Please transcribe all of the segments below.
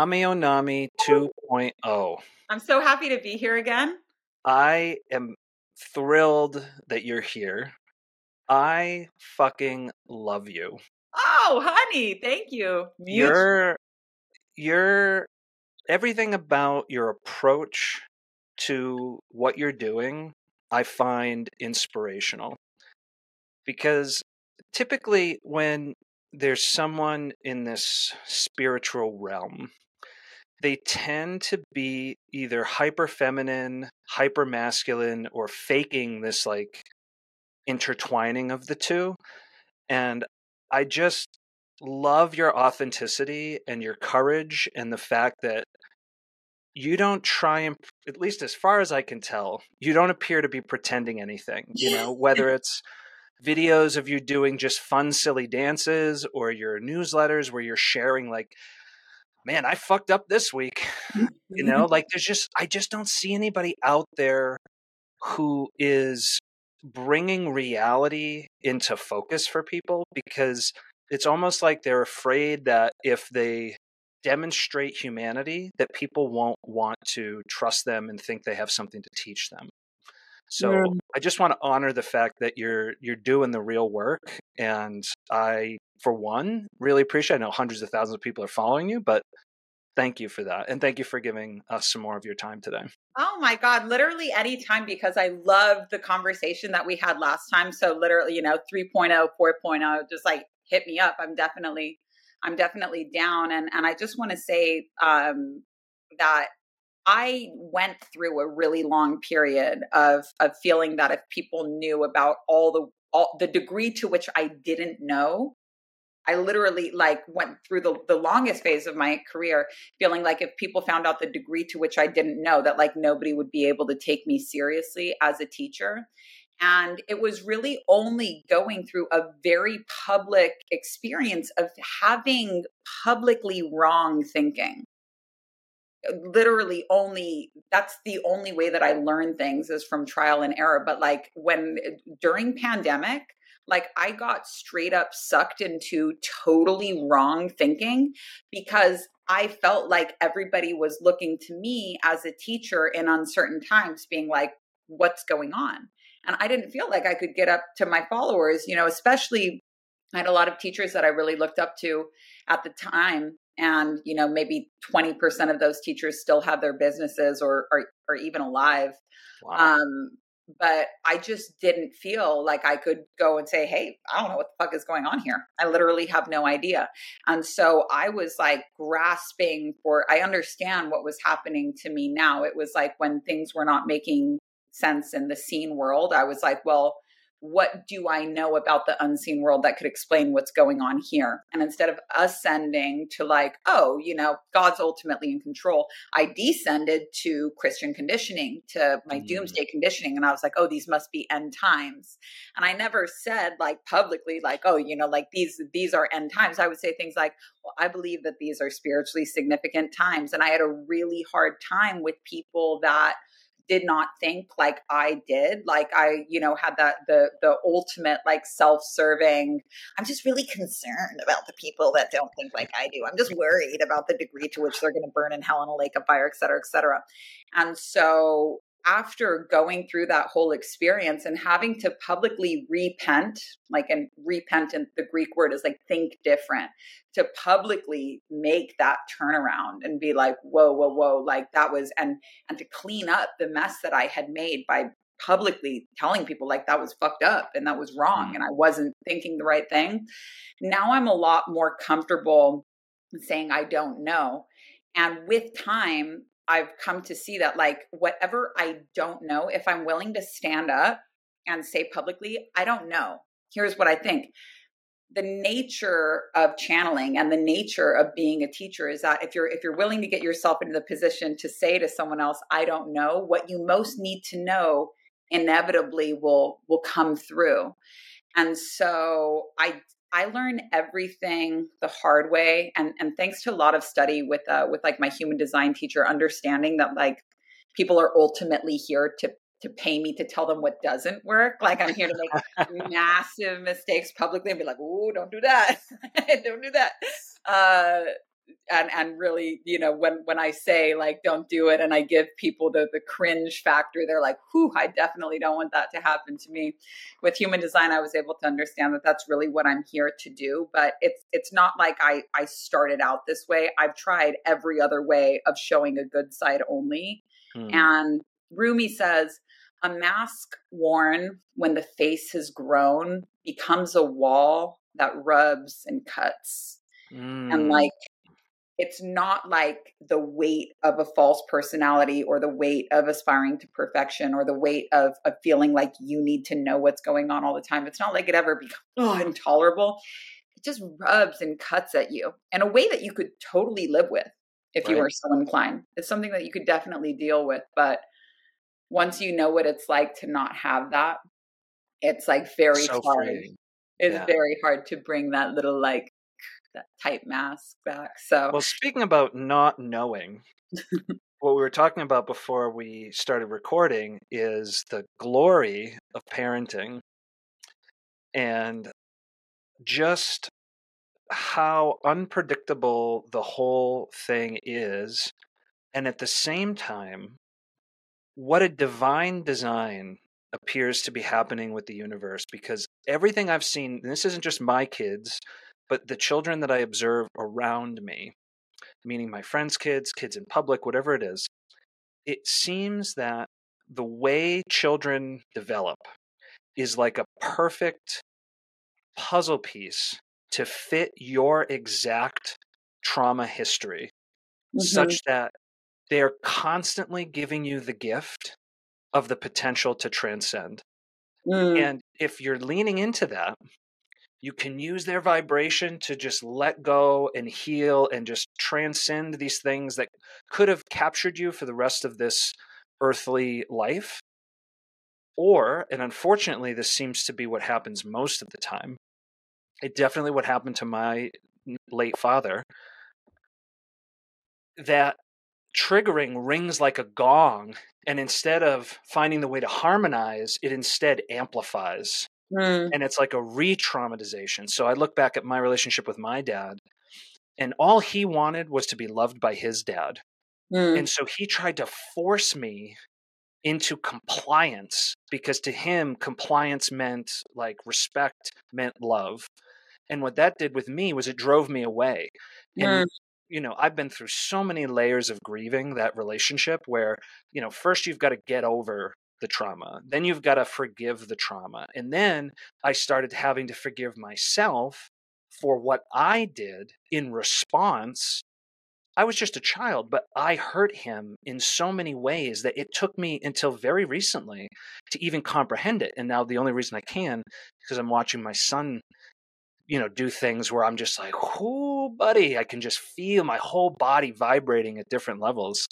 Mami Onami 2.0. I'm so happy to be here again. I am thrilled that you're here. I fucking love you. Oh, honey, thank you. You're everything about your approach to what you're doing, I find inspirational. Because typically when there's someone in this spiritual realm, they tend to be either hyper-feminine, hyper-masculine, or faking this like intertwining of the two. And I just love your authenticity and your courage and the fact that you don't try and, at least as far as I can tell, you don't appear to be pretending anything, you know, whether it's videos of you doing just fun, silly dances or your newsletters where you're sharing like, man, I fucked up this week, you know, like there's just, I just don't see anybody out there who is bringing reality into focus for people, because it's almost like they're afraid that if they demonstrate humanity, that people won't want to trust them and think they have something to teach them. So yeah. I just want to honor the fact that you're doing the real work. And I, for one, really appreciate it. I know hundreds of thousands of people are following you, but thank you for that. And thank you for giving us some more of your time today. Oh my God, literally anytime, because I love the conversation that we had last time. So literally, you know, 3.0, 4.0, just like hit me up. I'm definitely down. And I just want to say that I went through a really long period of feeling that if people knew about all the degree to which I didn't know, I literally like went through the longest phase of my career feeling like if people found out the degree to which I didn't know, that like nobody would be able to take me seriously as a teacher. And it was really only going through a very public experience of having publicly wrong thinking. Literally only, that's the only way that I learn things is from trial and error. But like during pandemic, like I got straight up sucked into totally wrong thinking because I felt like everybody was looking to me as a teacher in uncertain times being like, what's going on? And I didn't feel like I could get up to my followers, you know, especially I had a lot of teachers that I really looked up to at the time. And, you know, maybe 20% of those teachers still have their businesses or are even alive. Wow. But I just didn't feel like I could go and say, hey, I don't know what the fuck is going on here. I literally have no idea. And so I was like grasping for, I understand what was happening to me now. It was like when things were not making sense in the seen world, I was like, well, what do I know about the unseen world that could explain what's going on here? And instead of ascending to like, oh, you know, God's ultimately in control, I descended to Christian conditioning, to my doomsday conditioning. And I was like, oh, these must be end times. And I never said like publicly, like, oh, you know, like these are end times. I would say things like, well, I believe that these are spiritually significant times. And I had a really hard time with people that did not think like I did. Like I, you know, had that, the ultimate like self-serving. I'm just really concerned about the people that don't think like I do. I'm just worried about the degree to which they're going to burn in hell in a lake of fire, et cetera, et cetera. And so after going through that whole experience and having to publicly repent, like, and repent in the Greek word is like think different, to publicly make that turnaround and be like, whoa, whoa, whoa, like that was, and to clean up the mess that I had made by publicly telling people like that was fucked up and that was wrong and I wasn't thinking the right thing. Now I'm a lot more comfortable saying I don't know. And with time, I've come to see that like whatever I don't know, if I'm willing to stand up and say publicly, I don't know, here's what I think. The nature of channeling and the nature of being a teacher is that if you're willing to get yourself into the position to say to someone else, I don't know, what you most need to know inevitably will come through. And so I learn everything the hard way, and thanks to a lot of study with like my human design teacher, understanding that like people are ultimately here to pay me to tell them what doesn't work. Like I'm here to make massive mistakes publicly and be like, "Ooh, don't do that, don't do that." and really, you know, when I say like, don't do it, and I give people the cringe factor, they're like, whew, I definitely don't want that to happen to me. With human design, I was able to understand that that's really what I'm here to do. But it's not like I started out this way. I've tried every other way of showing a good side only. And Rumi says, a mask worn when the face has grown becomes a wall that rubs and cuts. And like, it's not like the weight of a false personality or the weight of aspiring to perfection or the weight of feeling like you need to know what's going on all the time. It's not like it ever becomes intolerable. It just rubs and cuts at you in a way that you could totally live with if you were so inclined. It's something that you could definitely deal with. But once you know what it's like to not have that, it's like very hard. It's very hard to bring that little like, that tight mask back. So, well, speaking about not knowing, what we were talking about before we started recording is the glory of parenting and just how unpredictable the whole thing is. And at the same time, what a divine design appears to be happening with the universe, because everything I've seen, and this isn't just my kids, but the children that I observe around me, meaning my friends' kids, kids in public, whatever it is, it seems that the way children develop is like a perfect puzzle piece to fit your exact trauma history, such that they're constantly giving you the gift of the potential to transcend. And if you're leaning into that, you can use their vibration to just let go and heal and just transcend these things that could have captured you for the rest of this earthly life. Or, and unfortunately, this seems to be what happens most of the time. It definitely would happen to my late father. That triggering rings like a gong. And instead of finding the way to harmonize, it instead amplifies. And it's like a re-traumatization. So I look back at my relationship with my dad, and all he wanted was to be loved by his dad. And so he tried to force me into compliance, because to him, compliance meant like respect, meant love. And what that did with me was it drove me away. And you know, I've been through so many layers of grieving that relationship where, you know, first you've got to get over the trauma. Then you've got to forgive the trauma. And then I started having to forgive myself for what I did in response. I was just a child, but I hurt him in so many ways that it took me until very recently to even comprehend it. And now the only reason I can, because I'm watching my son, you know, do things where I'm just like, oh, buddy, I can just feel my whole body vibrating at different levels.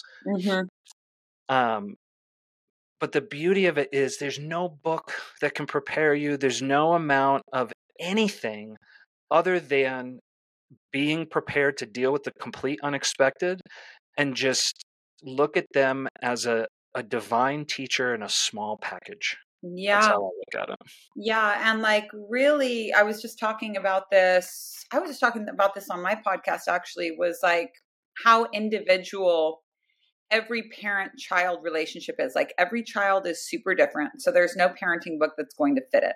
But the beauty of it is there's no book that can prepare you. There's no amount of anything other than being prepared to deal with the complete unexpected and just look at them as a divine teacher in a small package. That's how I look at it. And like, really, I was just talking about this. I was just talking about this on my podcast, actually, was like how individual every parent-child relationship is. Like every child is super different. So there's no parenting book that's going to fit it.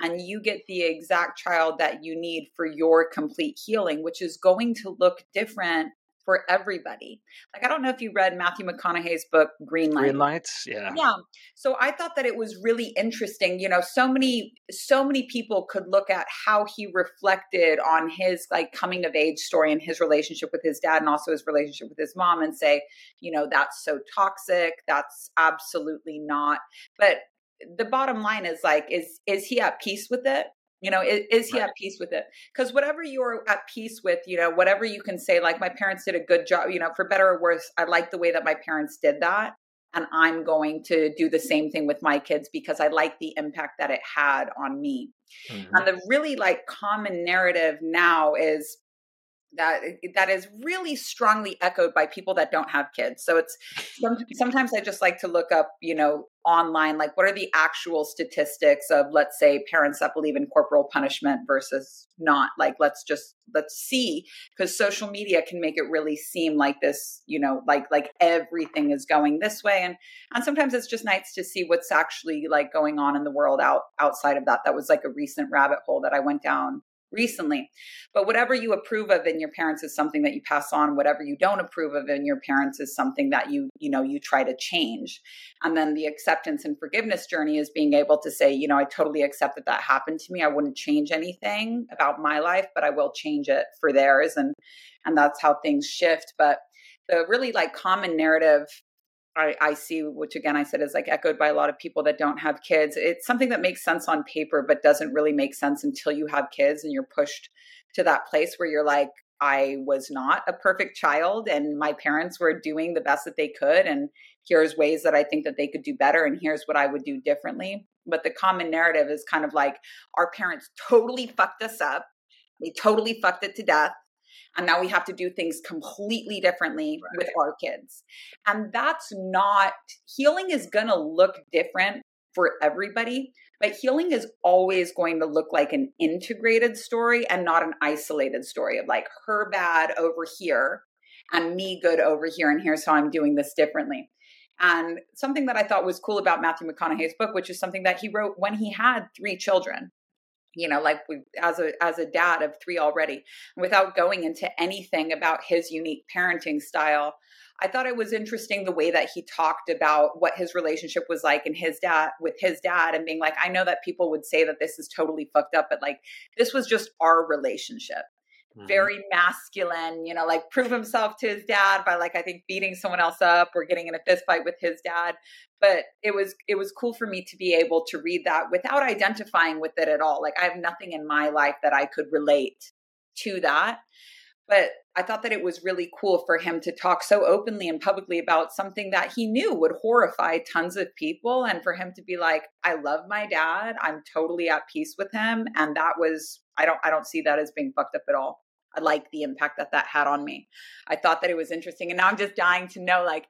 And you get the exact child that you need for your complete healing, which is going to look different for everybody. Like, I don't know if you read Matthew McConaughey's book, Greenlights. Greenlights, yeah. So I thought that it was really interesting. You know, so many people could look at how he reflected on his like coming of age story and his relationship with his dad and also his relationship with his mom and say, you know, that's so toxic. That's absolutely not. But the bottom line is like, is he at peace with it? You know, is he at peace with it? Because whatever you're at peace with, you know, whatever you can say, like my parents did a good job, you know, for better or worse, I like the way that my parents did that. And I'm going to do the same thing with my kids because I like the impact that it had on me. And the really like common narrative now is that is really strongly echoed by people that don't have kids. So it's sometimes I just like to look up, online, like what are the actual statistics of, let's say, parents that believe in corporal punishment versus not. Like, let's see, because social media can make it really seem like this, like everything is going this way. And sometimes it's just nice to see what's actually like going on in the world outside of that. That was like a recent rabbit hole that I went down recently. But whatever you approve of in your parents is something that you pass on. Whatever you don't approve of in your parents is something that you try to change. And then the acceptance and forgiveness journey is being able to say, I totally accept that happened to me. I wouldn't change anything about my life, but I will change it for theirs. And that's how things shift. But the really like common narrative I see, which again, I said is like echoed by a lot of people that don't have kids. It's something that makes sense on paper, but doesn't really make sense until you have kids and you're pushed to that place where you're like, I was not a perfect child and my parents were doing the best that they could. And here's ways that I think that they could do better. And here's what I would do differently. But the common narrative is kind of like, our parents totally fucked us up. They totally fucked it to death. And now we have to do things completely differently with our kids. And that's not, healing is going to look different for everybody, but healing is always going to look like an integrated story and not an isolated story of like her bad over here and me good over here. And here's how I'm doing this differently. And something that I thought was cool about Matthew McConaughey's book, which is something that he wrote when he had 3 children. As a dad of 3 already, without going into anything about his unique parenting style, I thought it was interesting the way that he talked about what his relationship was like and with his dad and being like, I know that people would say that this is totally fucked up, but like, this was just our relationship. Mm-hmm. Very masculine, prove himself to his dad by like, I think beating someone else up or getting in a fist fight with his dad. But it was cool for me to be able to read that without identifying with it at all. Like I have nothing in my life that I could relate to that. But I thought that it was really cool for him to talk so openly and publicly about something that he knew would horrify tons of people. And for him to be like, I love my dad. I'm totally at peace with him. And that was, I don't see that as being fucked up at all. I like the impact that had on me. I thought that it was interesting. And now I'm just dying to know, like,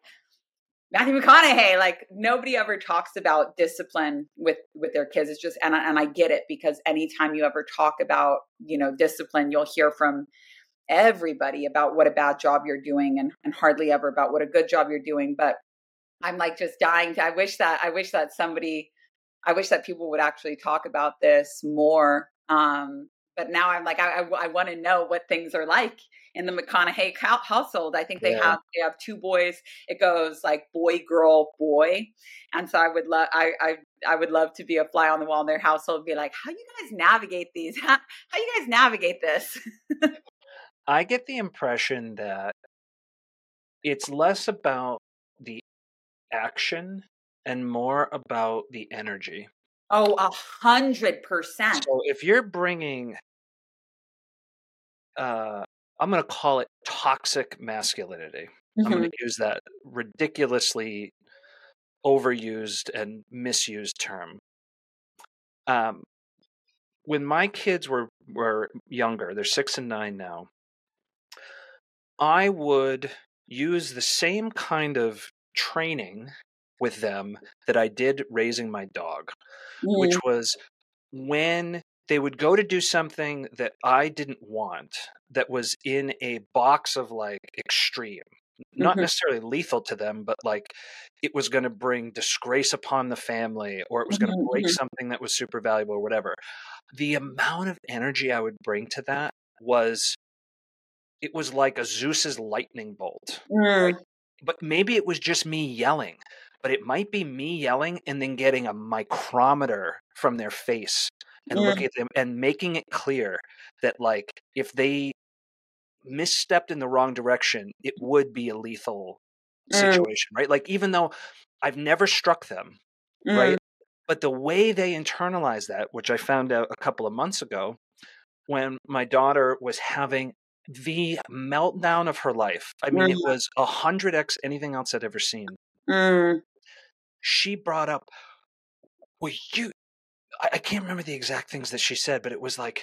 Matthew McConaughey, like nobody ever talks about discipline with their kids. It's just, and I get it, because anytime you ever talk about, discipline, you'll hear from everybody about what a bad job you're doing and hardly ever about what a good job you're doing. But I'm like just dying to, I wish that people would actually talk about this more. But now I'm like, I want to know what things are like in the McConaughey household. I think they have 2 boys. It goes like boy, girl, boy. And so I would love to be a fly on the wall in their household and be like, how you guys navigate these? How you guys navigate this? I get the impression that it's less about the action and more about the energy. Oh, 100%. So if you're bringing, I'm going to call it toxic masculinity. Mm-hmm. I'm going to use that ridiculously overused and misused term. When my kids were younger, they're 6 and 9 now, I would use the same kind of training with them that I did raising my dog, which was when they would go to do something that I didn't want, that was in a box of like extreme, not necessarily lethal to them, but like it was going to bring disgrace upon the family, or it was going to break something that was super valuable or whatever. The amount of energy I would bring to that was like a Zeus's lightning bolt. Right? But maybe it was just me yelling. But it might be me yelling and then getting a micrometer from their face and looking at them and making it clear that, like, if they misstepped in the wrong direction, it would be a lethal situation, right? Like, even though I've never struck them, right? But the way they internalize that, which I found out a couple of months ago when my daughter was having the meltdown of her life. I mean, it was 100x anything else I'd ever seen. She brought up, I can't remember the exact things that she said, but it was like,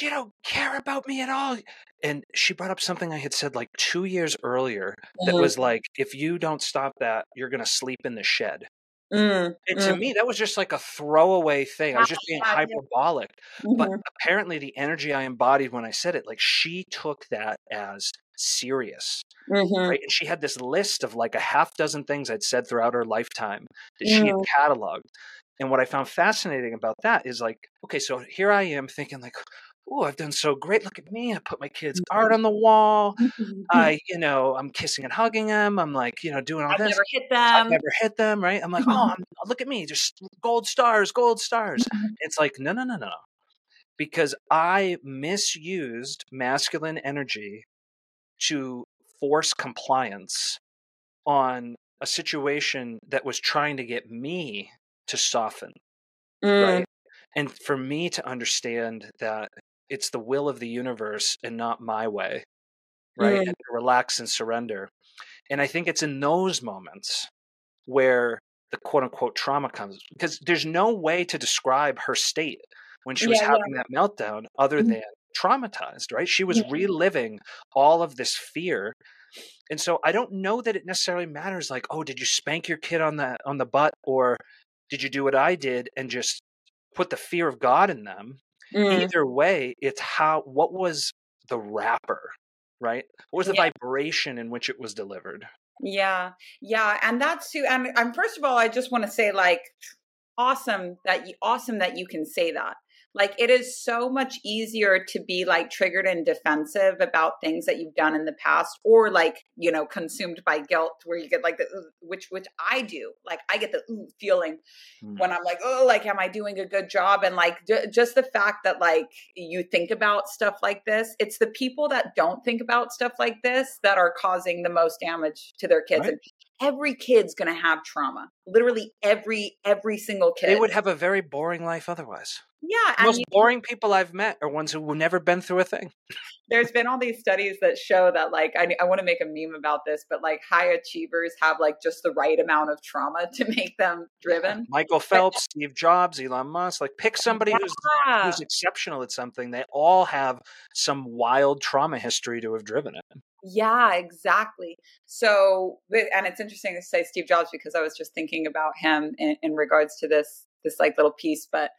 you don't care about me at all. And she brought up something I had said like 2 years earlier that was like, if you don't stop that, you're going to sleep in the shed. And to me, that was just like a throwaway thing. I was just being hyperbolic. But apparently the energy I embodied when I said it, like she took that as serious. Right? And she had this list of like a half dozen things I'd said throughout her lifetime that she had cataloged. And what I found fascinating about that is like, okay, so here I am thinking like, oh, I've done so great. Look at me. I put my kids' art on the wall. I, you know, I'm kissing and hugging them. I'm like, you know, doing all this. I've never hit them. Right. I'm like, oh, look at me. Just gold stars. It's like, no. Because I misused masculine energy to force compliance on a situation that was trying to get me to soften. Right. And for me to understand that it's the will of the universe and not my way, right? And to relax and surrender. And I think it's in those moments where the quote unquote trauma comes, because there's no way to describe her state when she was having that meltdown other than traumatized, right? She was reliving all of this fear. And so I don't know that it necessarily matters like, oh, did you spank your kid on the butt, or did you do what I did and just put the fear of God in them? Either way, it's what was the wrapper, right? What was the vibration in which it was delivered? Yeah. Yeah. And that's too, and first of all, I just want to say like, awesome that you can say that. Like, it is so much easier to be like triggered and defensive about things that you've done in the past, or like, you know, consumed by guilt where you get like the, which I do, like I get the feeling when I'm like, oh, like, am I doing a good job? And like, just the fact that like you think about stuff like this, it's the people that don't think about stuff like this that are causing the most damage to their kids. Right. And every kid's going to have trauma. Literally every single kid. They would have a very boring life otherwise. Yeah. The most boring people I've met are ones who've never been through a thing. There's been all these studies that show that like, I want to make a meme about this, but like high achievers have like just the right amount of trauma to make them driven. Michael Phelps, Steve Jobs, Elon Musk, like pick somebody who's exceptional at something. They all have some wild trauma history to have driven it. Yeah, exactly. So, and it's interesting to say Steve Jobs, because I was just thinking about him in regards to this like little piece, but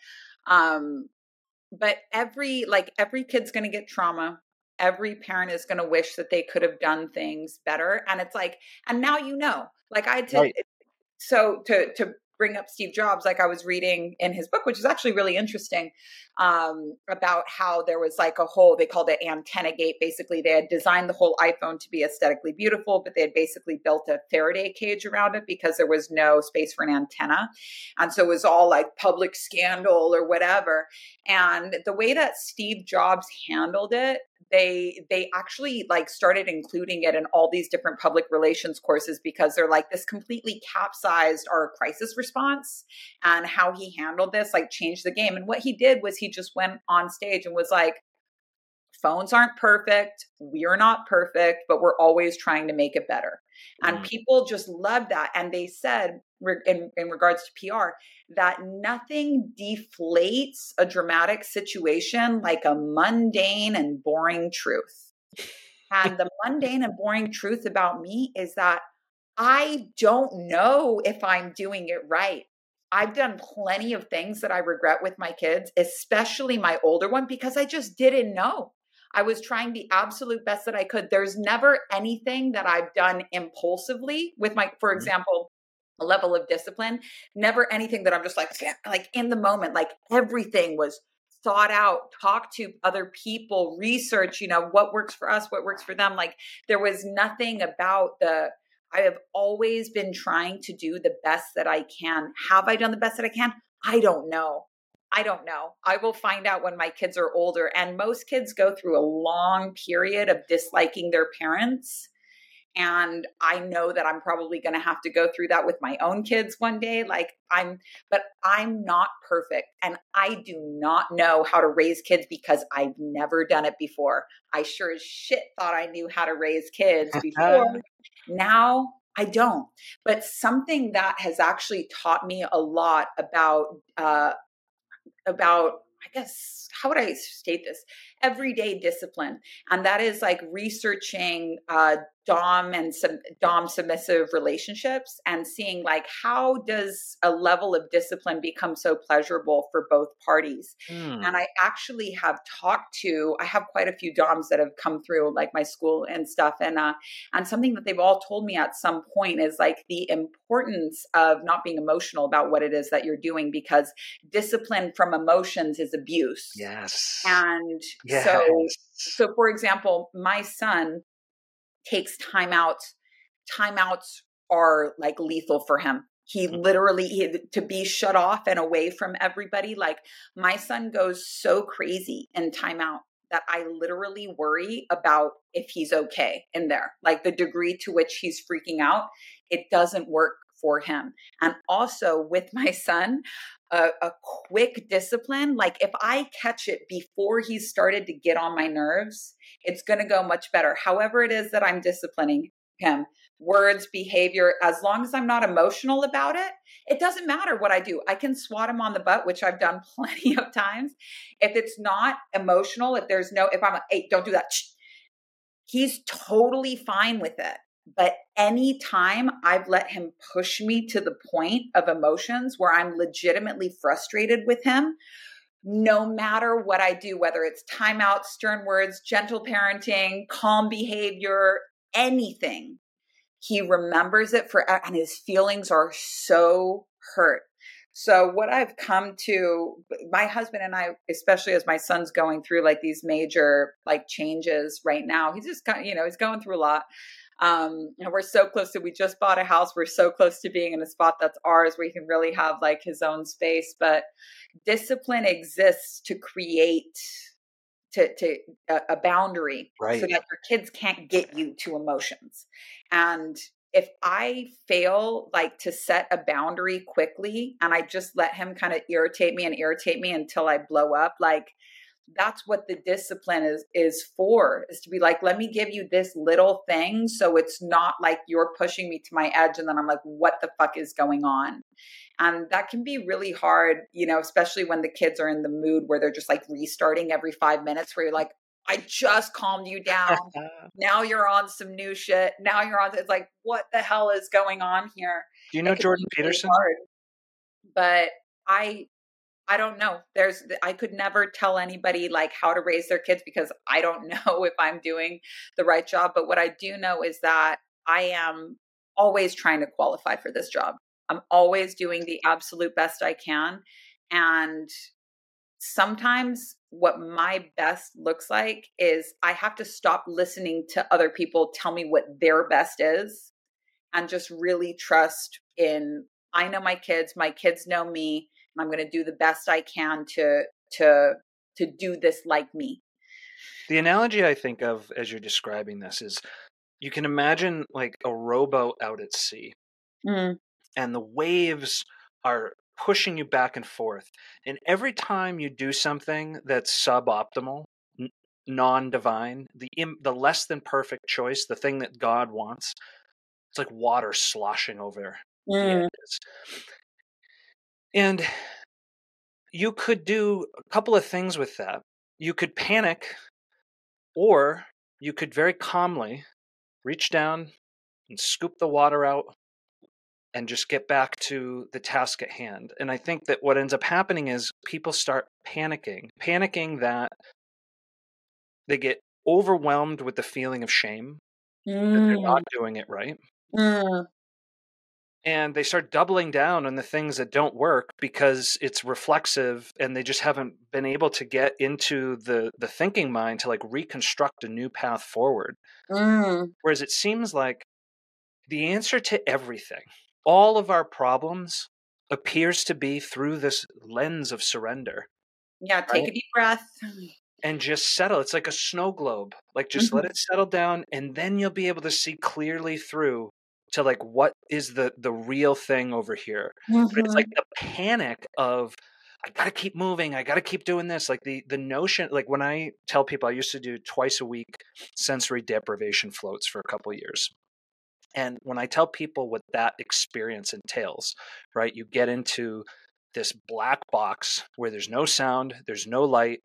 every kid's going to get trauma. Every parent is going to wish that they could have done things better. And it's like, and now, you know, like I had to, so to bring up Steve Jobs, like I was reading in his book, which is actually really interesting, about how there was like a whole, they called it antenna gate. Basically, they had designed the whole iPhone to be aesthetically beautiful, but they had basically built a Faraday cage around it because there was no space for an antenna. And so it was all like public scandal or whatever. And the way that Steve Jobs handled it, they actually like started including it in all these different public relations courses, because they're like, this completely capsized our crisis response, and how he handled this, like changed the game. And what he did was he just went on stage and was like, phones aren't perfect. We're not perfect, but we're always trying to make it better. And people just loved that. And they said in regards to PR that nothing deflates a dramatic situation like a mundane and boring truth. And the mundane and boring truth about me is that I don't know if I'm doing it right. I've done plenty of things that I regret with my kids, especially my older one, because I just didn't know. I was trying the absolute best that I could. There's never anything that I've done impulsively with my, for example, a level of discipline, never anything that I'm just like in the moment, like everything was thought out, talk to other people, research, you know, what works for us, what works for them. Like there was nothing about I have always been trying to do the best that I can. Have I done the best that I can? I don't know. I will find out when my kids are older. And most kids go through a long period of disliking their parents. And I know that I'm probably going to have to go through that with my own kids one day. But I'm not perfect, and I do not know how to raise kids because I've never done it before. I sure as shit thought I knew how to raise kids before. Now I don't. But something that has actually taught me a lot about I guess, how would I state this? Everyday discipline. And that is like researching Dom and Dom submissive relationships and seeing like, how does a level of discipline become so pleasurable for both parties? Mm. And I actually have talked to, I have quite a few Doms that have come through like my school and stuff. And something that they've all told me at some point is like the importance of not being emotional about what it is that you're doing, because discipline from emotions is abuse. Yes. And yes. So for example, my son takes timeouts are like lethal for him. He literally, to be shut off and away from everybody. Like my son goes so crazy in timeout that I literally worry about if he's okay in there, like the degree to which he's freaking out. It doesn't work for him. And also with my son, a quick discipline. Like if I catch it before he started to get on my nerves, it's going to go much better. However it is that I'm disciplining him, words, behavior, as long as I'm not emotional about it, it doesn't matter what I do. I can swat him on the butt, which I've done plenty of times. If it's not emotional, if I'm like, hey, don't do that. He's totally fine with it. But anytime I've let him push me to the point of emotions where I'm legitimately frustrated with him, no matter what I do, whether it's timeout, stern words, gentle parenting, calm behavior, anything, he remembers it and his feelings are so hurt. So what I've come to, my husband and I, especially as my son's going through like these major like changes right now, he's just, he's going through a lot. And we're so close to, we just bought a house. We're so close to being in a spot that's ours where he can really have like his own space, but discipline exists to create, to a boundary, right, so that your kids can't get you to emotions. And if I fail like to set a boundary quickly and I just let him kind of irritate me until I blow up, like that's what the discipline is for, is to be like, let me give you this little thing. So it's not like you're pushing me to my edge. And then I'm like, what the fuck is going on? And that can be really hard, especially when the kids are in the mood where they're just like restarting every 5 minutes, where you're like, I just calmed you down. Now you're on some new shit. Now you're on, it's like, what the hell is going on here? Do you know Jordan Peterson? Hard, but I don't know. I could never tell anybody like how to raise their kids, because I don't know if I'm doing the right job. But what I do know is that I am always trying to qualify for this job. I'm always doing the absolute best I can. And sometimes what my best looks like is I have to stop listening to other people tell me what their best is and just really trust in, I know my kids know me. I'm going to do the best I can to do this like me. The analogy I think of as you're describing this is you can imagine like a rowboat out at sea, mm-hmm. and the waves are pushing you back and forth. And every time you do something that's suboptimal, non-divine, the less than perfect choice, the thing that God wants, it's like water sloshing over the edges. And you could do a couple of things with that. You could panic, or you could very calmly reach down and scoop the water out and just get back to the task at hand. And I think that what ends up happening is people start panicking that they get overwhelmed with the feeling of shame that they're not doing it right. And they start doubling down on the things that don't work because it's reflexive, and they just haven't been able to get into the thinking mind to like reconstruct a new path forward. Whereas it seems like the answer to everything, all of our problems, appears to be through this lens of surrender. Yeah, take a deep breath. And just settle. It's like a snow globe. Like just let it settle down, and then you'll be able to see clearly through to like, what is the real thing over here? Mm-hmm. But it's like the panic of, I got to keep moving. I got to keep doing this. Like the notion, like when I tell people, I used to do twice a week sensory deprivation floats for a couple of years. And when I tell people what that experience entails, right, you get into this black box where there's no sound, there's no light,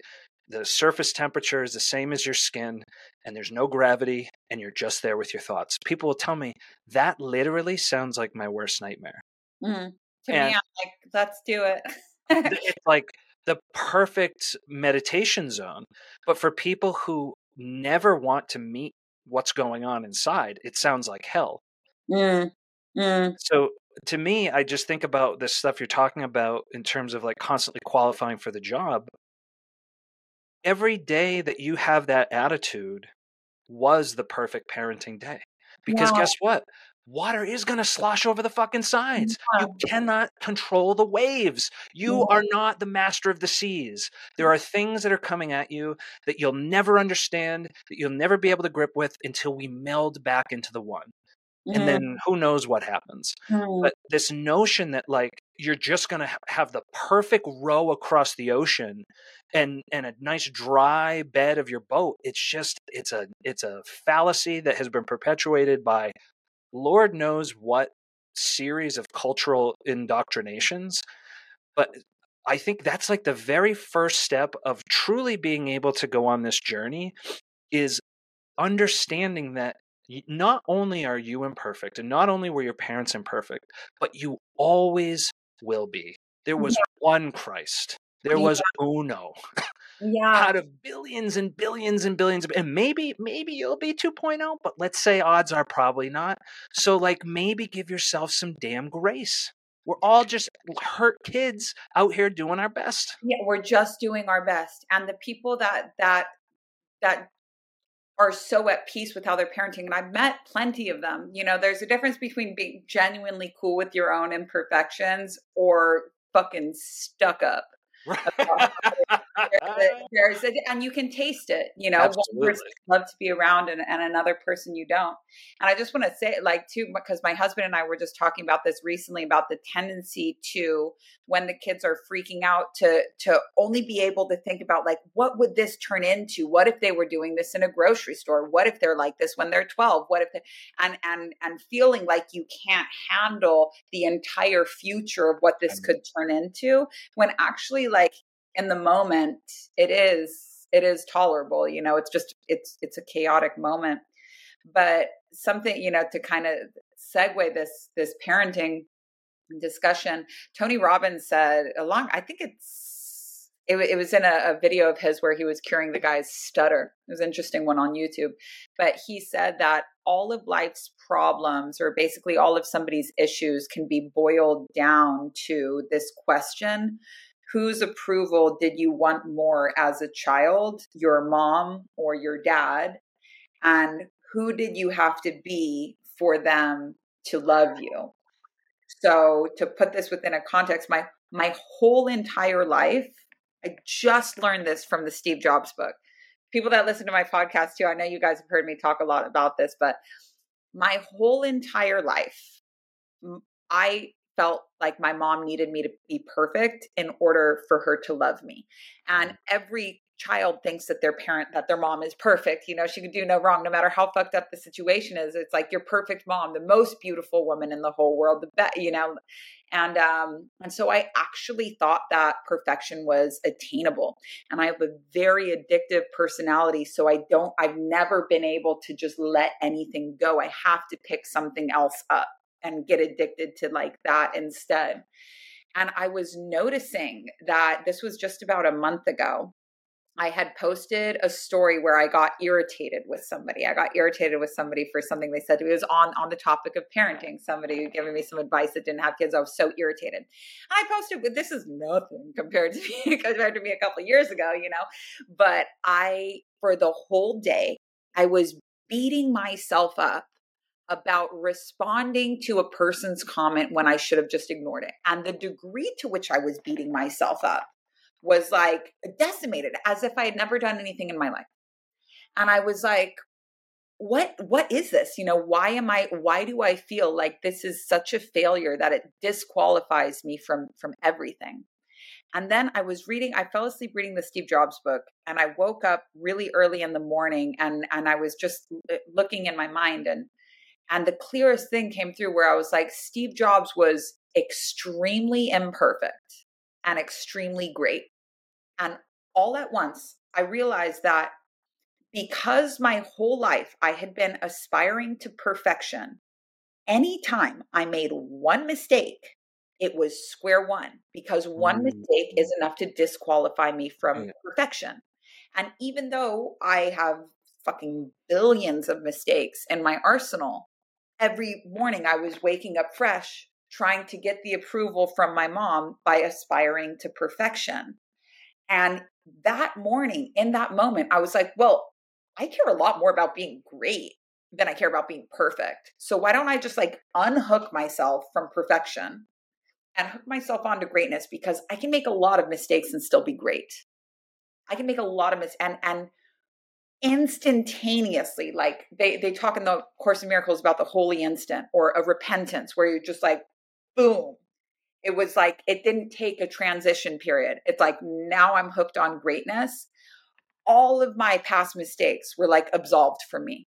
the surface temperature is the same as your skin, and there's no gravity, and you're just there with your thoughts. People will tell me that literally sounds like my worst nightmare. Mm. To me, I'm like, let's do it. It's like the perfect meditation zone. But for people who never want to meet what's going on inside, it sounds like hell. Mm. Mm. So to me, I just think about this stuff you're talking about in terms of like constantly qualifying for the job. Every day that you have that attitude was the perfect parenting day. Because guess what? Water is going to slosh over the fucking sides. You cannot control the waves. You are not the master of the seas. There are things that are coming at you that you'll never understand, that you'll never be able to grip with until we meld back into the one. And then who knows what happens. But this notion that like you're just going to have the perfect row across the ocean and a nice dry bed of your boat, it's just it's a fallacy that has been perpetuated by Lord knows what series of cultural indoctrinations. But I think that's like the very first step of truly being able to go on this journey is understanding that not only are you imperfect, and not only were your parents imperfect, but you always will be. There was one Christ. There was uno. Out of billions and billions and billions. And maybe you'll be 2.0, but let's say odds are probably not. So like maybe give yourself some damn grace. We're all just hurt kids out here doing our best. Yeah, we're just doing our best. And the people that are so at peace with how they're parenting. And I've met plenty of them. You know, there's a difference between being genuinely cool with your own imperfections or fucking stuck up. Right. And you can taste it, you know. Absolutely. One person you love to be around and another person you don't. And I just want to say like too, because my husband and I were just talking about this recently about the tendency to, when the kids are freaking out, to only be able to think about like, what would this turn into? What if they were doing this in a grocery store? What if they're like this when they're 12? What if they, and feeling like you can't handle the entire future of what this could turn into, when actually like in the moment, it is tolerable. You know, it's just, it's a chaotic moment. But something, you know, to kind of segue this parenting discussion, Tony Robbins said it was in a video of his where he was curing the guy's stutter. It was an interesting one on YouTube, but he said that all of life's problems, or basically all of somebody's issues, can be boiled down to this question: whose approval did you want more as a child, your mom or your dad? And who did you have to be for them to love you? So to put this within a context, my whole entire life, I just learned this from the Steve Jobs book. People that listen to my podcast too, I know you guys have heard me talk a lot about this, but my whole entire life, I felt like my mom needed me to be perfect in order for her to love me. And every child thinks that their mom is perfect. You know, she could do no wrong, no matter how fucked up the situation is. It's like your perfect mom, the most beautiful woman in the whole world, the best, you know? And so I actually thought that perfection was attainable, and I have a very addictive personality. So I've never been able to just let anything go. I have to pick something else up and get addicted to like that instead. And I was noticing that this was just about a month ago. I had posted a story where I got irritated with somebody. For something they said to me. It was on the topic of parenting. Somebody giving me some advice that didn't have kids. I was so irritated. I posted, but this is nothing compared to me a couple of years ago, you know. But for the whole day, I was beating myself up about responding to a person's comment when I should have just ignored it. And the degree to which I was beating myself up was like decimated, as if I had never done anything in my life. And I was like, what is this? You know, why do I feel like this is such a failure that it disqualifies me from everything? And then I fell asleep reading the Steve Jobs book, and I woke up really early in the morning, and I was just looking in my mind, and the clearest thing came through where I was like, Steve Jobs was extremely imperfect. and extremely great. And all at once, I realized that because my whole life I had been aspiring to perfection, anytime I made one mistake, it was square one, because one mistake is enough to disqualify me from perfection. And even though I have fucking billions of mistakes in my arsenal, every morning I was waking up fresh, trying to get the approval from my mom by aspiring to perfection. And that morning, in that moment, I was like, well, I care a lot more about being great than I care about being perfect. So why don't I just like unhook myself from perfection and hook myself onto greatness, because I can make a lot of mistakes and still be great. I can make a lot of mistakes and instantaneously, like they talk in the Course in Miracles about the holy instant or a repentance where you're just like, boom. It was like, it didn't take a transition period. It's like, now I'm hooked on greatness. All of my past mistakes were like absolved from me.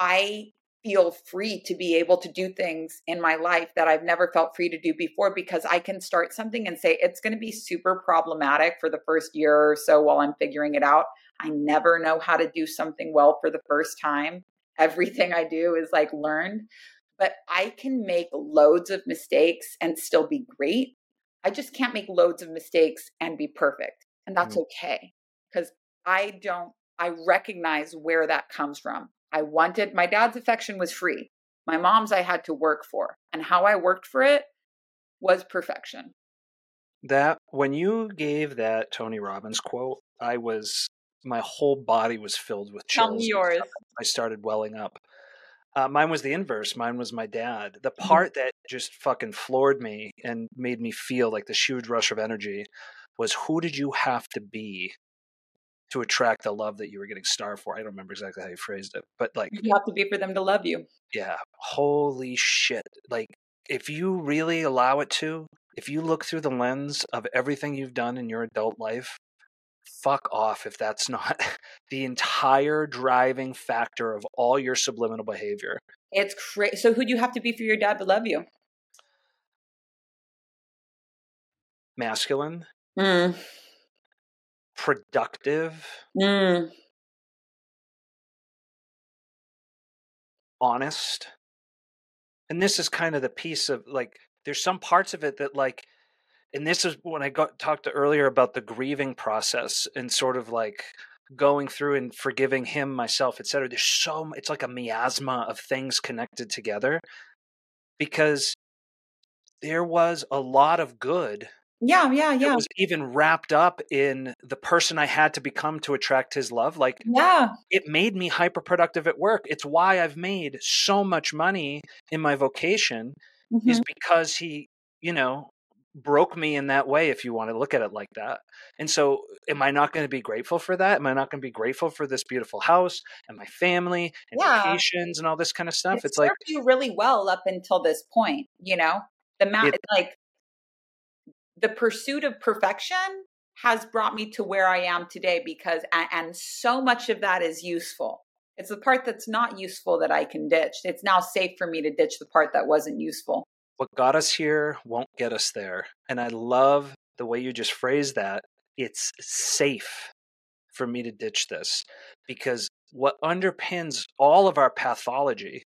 I feel free to be able to do things in my life that I've never felt free to do before, because I can start something and say, it's going to be super problematic for the first year or so while I'm figuring it out. I never know how to do something well for the first time. Everything I do is like learned, but I can make loads of mistakes and still be great. I just can't make loads of mistakes and be perfect. And that's okay. Because I recognize where that comes from. My dad's affection was free. My mom's I had to work for. And how I worked for it was perfection. That, when you gave that Tony Robbins quote, my whole body was filled with chills. Tell me yours. I started welling up. Mine was the inverse. Mine was my dad. The part that just fucking floored me and made me feel like this huge rush of energy was, who did you have to be to attract the love that you were getting starved for? I don't remember exactly how you phrased it, but like, you have to be for them to love you. Yeah. Holy shit. Like, if you really allow it to, if you look through the lens of everything you've done in your adult life, fuck off if that's not the entire driving factor of all your subliminal behavior. It's crazy. So who do you have to be for your dad to love you? Masculine. Productive, honest. And this is kind of the piece of like, there's some parts of it that like, and this is when I talked to earlier about the grieving process and sort of like going through and forgiving him, myself, et cetera. There's it's like a miasma of things connected together, because there was a lot of good. Yeah. It was even wrapped up in the person I had to become to attract his love. Like, it made me hyperproductive at work. It's why I've made so much money in my vocation, is because he, broke me in that way, if you want to look at it like that. And so, am I not going to be grateful for that? Am I not going to be grateful for this beautiful house and my family and vacations and all this kind of stuff? It's like, you really well up until this point, the pursuit of perfection has brought me to where I am today, because, and so much of that is useful. It's the part that's not useful that I can ditch. It's now safe for me to ditch the part that wasn't useful. What got us here won't get us there. And I love the way you just phrased that. It's safe for me to ditch this, because what underpins all of our pathology,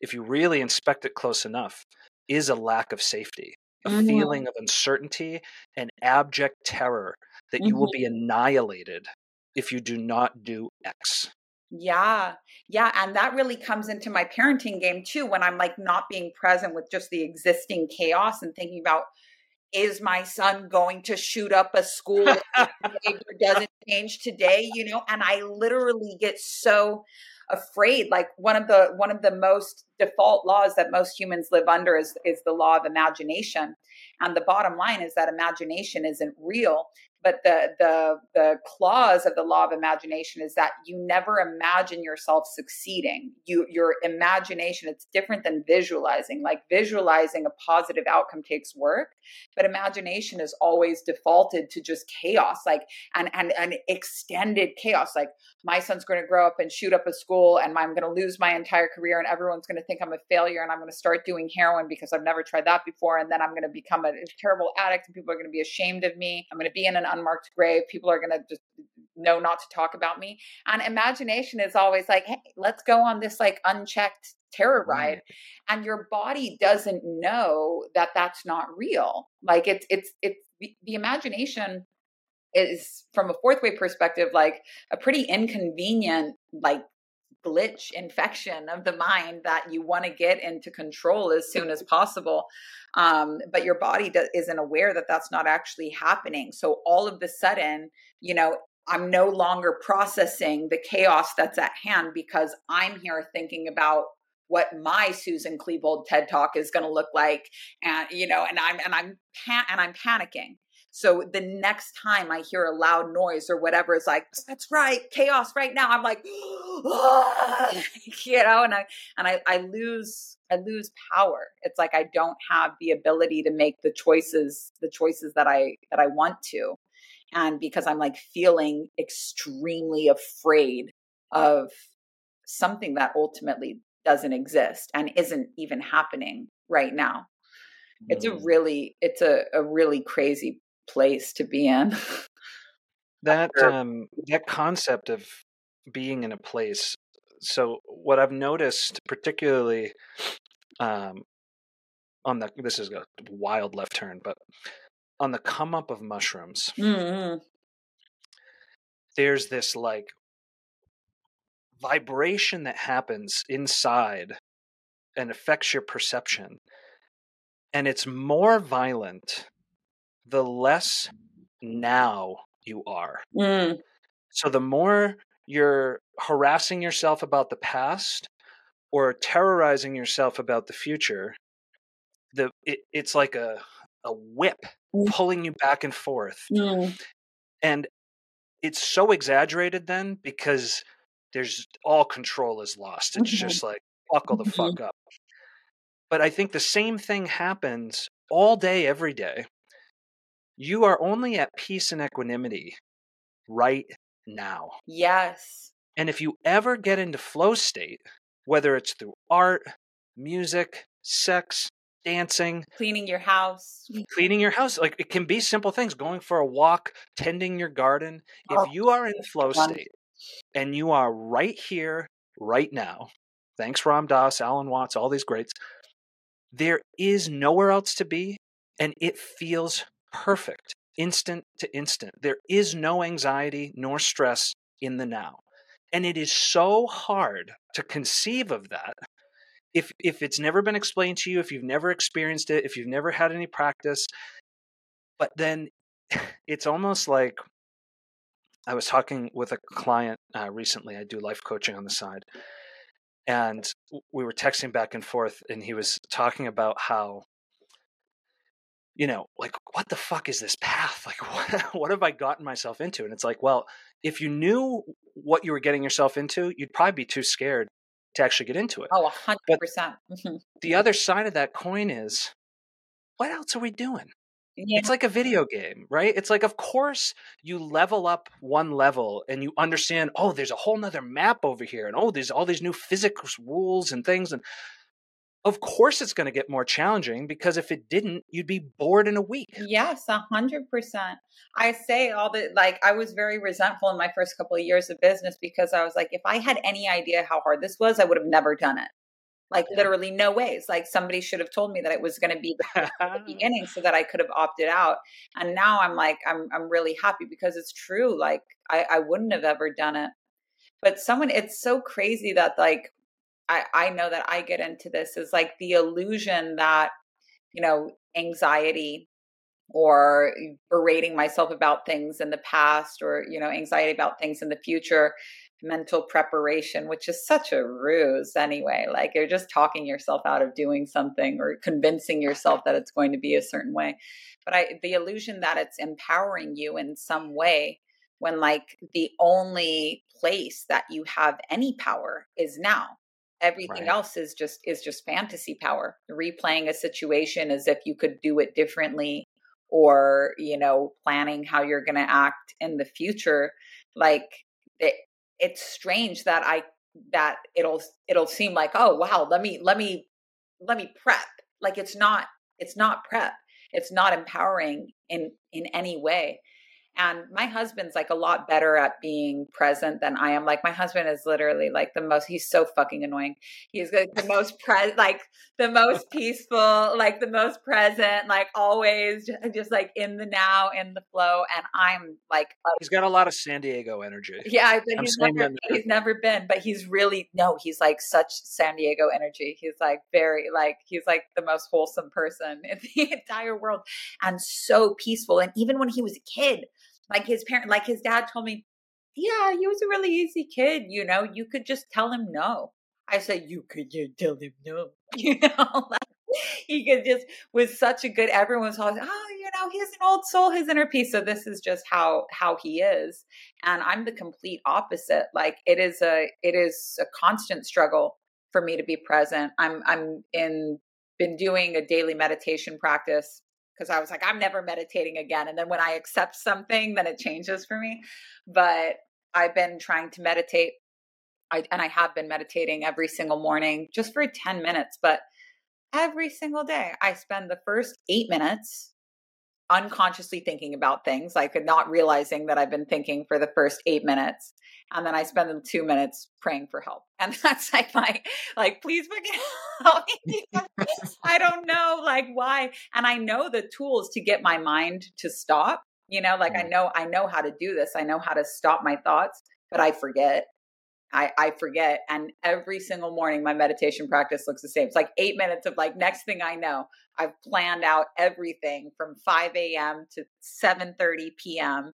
if you really inspect it close enough, is a lack of safety. A feeling of uncertainty and abject terror that you will be annihilated if you do not do X. Yeah. And that really comes into my parenting game too, when I'm like not being present with just the existing chaos and thinking about, is my son going to shoot up a school if behavior doesn't change today? And I literally get so afraid. Like one of the most default laws that most humans live under is the law of imagination. And the bottom line is that imagination isn't real. But the clause of the law of imagination is that you never imagine yourself succeeding. Your imagination, it's different than visualizing. Like visualizing a positive outcome takes work, but imagination is always defaulted to just chaos, like and extended chaos. Like my son's going to grow up and shoot up a school, and I'm going to lose my entire career, and everyone's going to think I'm a failure, and I'm going to start doing heroin because I've never tried that before, and then I'm going to become a terrible addict, and people are going to be ashamed of me. I'm going to be in an unmarked grave. People are going to just know not to talk about me. And imagination is always like, hey, let's go on this like unchecked terror ride. And your body doesn't know that that's not real. Like it's the imagination is, from a fourth way perspective, like a pretty inconvenient, like glitch infection of the mind that you want to get into control as soon as possible. But your body isn't aware that that's not actually happening. So all of the sudden, you know, I'm no longer processing the chaos that's at hand because I'm here thinking about what my Susan Klebold TED Talk is going to look like. And, you know, and I'm panicking. So the next time I hear a loud noise or whatever, it's like, that's right, chaos right now. I'm like, oh, you know, and I lose power. It's like I don't have the ability to make the choices that I want to, and because I'm like feeling extremely afraid of something that ultimately doesn't exist and isn't even happening right now. It's a really crazy place to be in. That concept of being in a place. So what I've noticed, particularly this is a wild left turn, but on the come up of mushrooms, there's this like vibration that happens inside and affects your perception. And it's more violent the less now you are. So the more you're harassing yourself about the past or terrorizing yourself about the future, it's like a whip pulling you back and forth. And it's so exaggerated then because there's all control is lost. It's just like, buckle the fuck up. But I think the same thing happens all day, every day. You are only at peace and equanimity right now. Yes. And if you ever get into flow state, whether it's through art, music, sex, dancing, cleaning your house, like it can be simple things, going for a walk, tending your garden. If you are in flow state and you are right here, right now, thanks Ram Dass, Alan Watts, all these greats, there is nowhere else to be, and it feels perfect, instant to instant. There is no anxiety nor stress in the now. And it is so hard to conceive of that if it's never been explained to you, if you've never experienced it, if you've never had any practice. But then it's almost like, I was talking with a client recently. I do life coaching on the side. And we were texting back and forth, and he was talking about how, you know, like, what the fuck is this path? Like, what have I gotten myself into? And it's like, well, if you knew what you were getting yourself into, you'd probably be too scared to actually get into it. Oh, 100%. But the other side of that coin is, what else are we doing? Yeah. It's like a video game, right? It's like, of course, you level up one level and you understand, oh, there's a whole nother map over here. And, oh, there's all these new physics rules and things. And of course, it's going to get more challenging, because if it didn't, you'd be bored in a week. Yes, 100%. I say all the, like, I was very resentful in my first couple of years of business because I was like, if I had any idea how hard this was, I would have never done it. Like literally no ways. Like somebody should have told me that it was going to be at the beginning so that I could have opted out. And now I'm like, I'm really happy because it's true. Like I wouldn't have ever done it. But someone, it's so crazy that like, I know that I get into this is like the illusion that, you know, anxiety or berating myself about things in the past or, you know, anxiety about things in the future mental preparation, which is such a ruse anyway. Like, you're just talking yourself out of doing something or convincing yourself that it's going to be a certain way. But the illusion that it's empowering you in some way, when like the only place that you have any power is now. Everything right. else is just fantasy power. Replaying a situation as if you could do it differently, or, you know, planning how you're going to act in the future. Like, it's strange that it'll seem like, oh wow, let me prep. Like, it's not prep. It's not empowering in any way. And my husband's like a lot better at being present than I am. Like, my husband is literally like the most, he's so fucking annoying. He's like the most peaceful, like the most present, like always just like in the now, in the flow. And I'm like, he's got a lot of San Diego energy. Yeah. But he's never been, but he's like such San Diego energy. He's like he's like the most wholesome person in the entire world and so peaceful. And even when he was a kid, like his dad told me, yeah, he was a really easy kid. You know, you could just tell him no. I said, you could just tell him no. You know, like, he could just, was such a good, everyone was always, oh, you know, he's an old soul, his inner peace. So this is just how he is. And I'm the complete opposite. Like, it is a constant struggle for me to be present. I've been doing a daily meditation practice, because I was like, I'm never meditating again. And then when I accept something, then it changes for me. But I've been trying to meditate. I have been meditating every single morning, just for 10 minutes. But every single day, I spend the first 8 minutes unconsciously thinking about things, like not realizing that I've been thinking for the first 8 minutes. And then I spend them 2 minutes praying for help. And that's like my, like, please fucking help me. I don't know, like, why. And I know the tools to get my mind to stop, you know, like, I know how to do this. I know how to stop my thoughts, but I forget. I forget. And every single morning, my meditation practice looks the same. It's like 8 minutes of like, next thing I know, I've planned out everything from 5 a.m. to 7:30 p.m.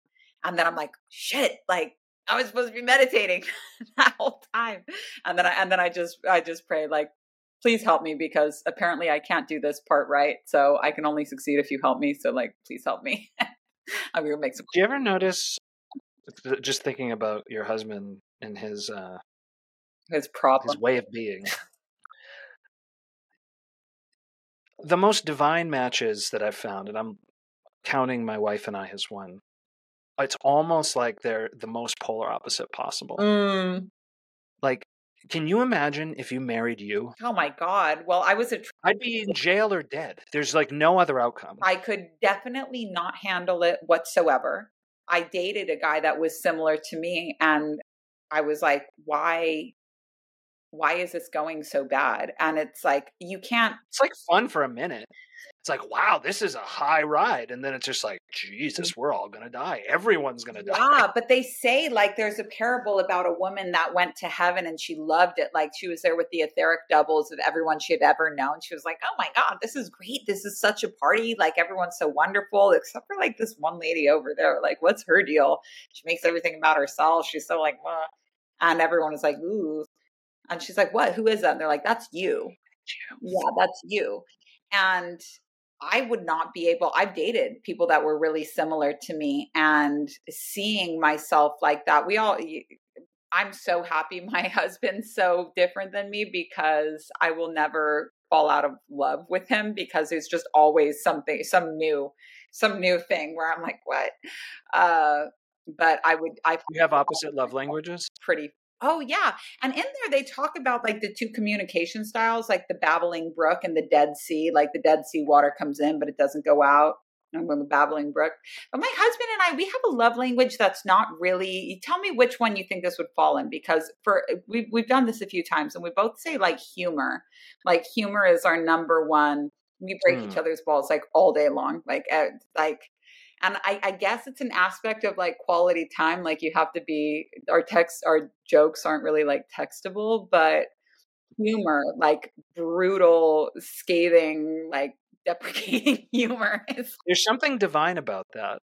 And then I'm like, shit, like, I was supposed to be meditating that whole time. And then I just pray, like, please help me, because apparently I can't do this part right. So I can only succeed if you help me. So, like, please help me. I'm going to make some. Do you ever notice, just thinking about your husband and his problem, his way of being, the most divine matches that I've found, and I'm counting my wife and I as one, it's almost like they're the most polar opposite possible. Mm. Like, can you imagine if you married you? Oh my God. Well, I'd be in jail or dead. There's like no other outcome. I could definitely not handle it whatsoever. I dated a guy that was similar to me, and I was like, why is this going so bad? And it's like, you can't. It's like fun for a minute. It's like, wow, this is a high ride. And then it's just like, Jesus, we're all going to die. Everyone's going to die. Yeah, but they say, like, there's a parable about a woman that went to heaven and she loved it. Like, she was there with the etheric doubles of everyone she had ever known. She was like, oh my God, this is great. This is such a party. Like, everyone's so wonderful, except for like this one lady over there. Like, what's her deal? She makes everything about herself. She's so like, ugh. And everyone was like, ooh. And she's like, what? Who is that? And they're like, that's you. Yeah, that's you. And I would not be able, I've dated people that were really similar to me, and seeing myself like that, I'm so happy my husband's so different than me, because I will never fall out of love with him, because there's just always something, some new thing where I'm like, what? But you have opposite love languages? Pretty. Oh yeah. And in there, they talk about like the two communication styles, like the babbling brook and the Dead Sea, like the Dead Sea water comes in, but it doesn't go out. And when the babbling brook, but my husband and I, we have a love language that's not really, tell me which one you think this would fall in, because we've done this a few times, and we both say like humor. Like, humor is our number one. We break each other's balls like all day long. And I guess it's an aspect of like quality time. Like, you have to be, our jokes aren't really like textable, but humor, like brutal, scathing, like deprecating humor. There's something divine about that.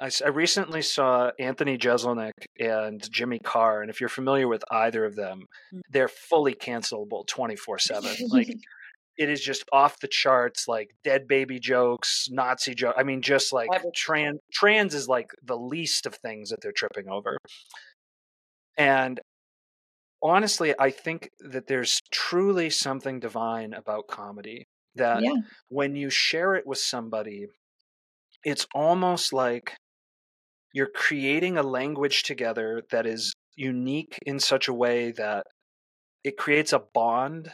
I recently saw Anthony Jeselnik and Jimmy Carr, and if you're familiar with either of them, they're fully cancelable 24/7. Like, it is just off the charts, like dead baby jokes, Nazi jokes. I mean, just like trans is like the least of things that they're tripping over. And honestly, I think that there's truly something divine about comedy, that when you share it with somebody, it's almost like you're creating a language together that is unique in such a way that it creates a bond.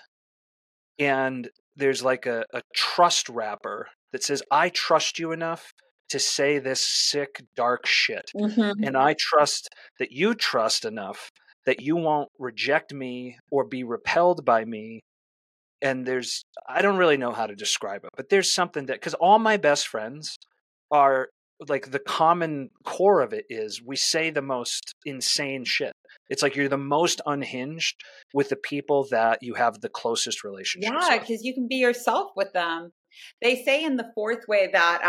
And there's like a trust wrapper that says, I trust you enough to say this sick, dark shit. Mm-hmm. And I trust that you trust enough that you won't reject me or be repelled by me. And there's, I don't really know how to describe it, but there's something that, because all my best friends are like, the common core of it is we say the most insane shit. It's like you're the most unhinged with the people that you have the closest relationship. Yeah, because you can be yourself with them. They say in the fourth way that,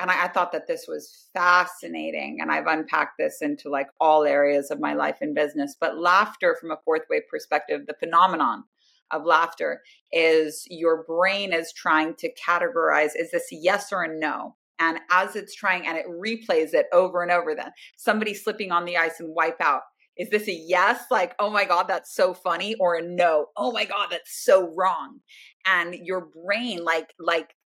and I thought that this was fascinating, and I've unpacked this into like all areas of my life and business, but laughter from a fourth way perspective, the phenomenon of laughter is your brain is trying to categorize, is this yes or no? And as it's trying, and it replays it over and over, then somebody slipping on the ice and wipe out. Is this a yes? Like, oh my God, that's so funny. Or a no. Oh my God, that's so wrong. And your brain like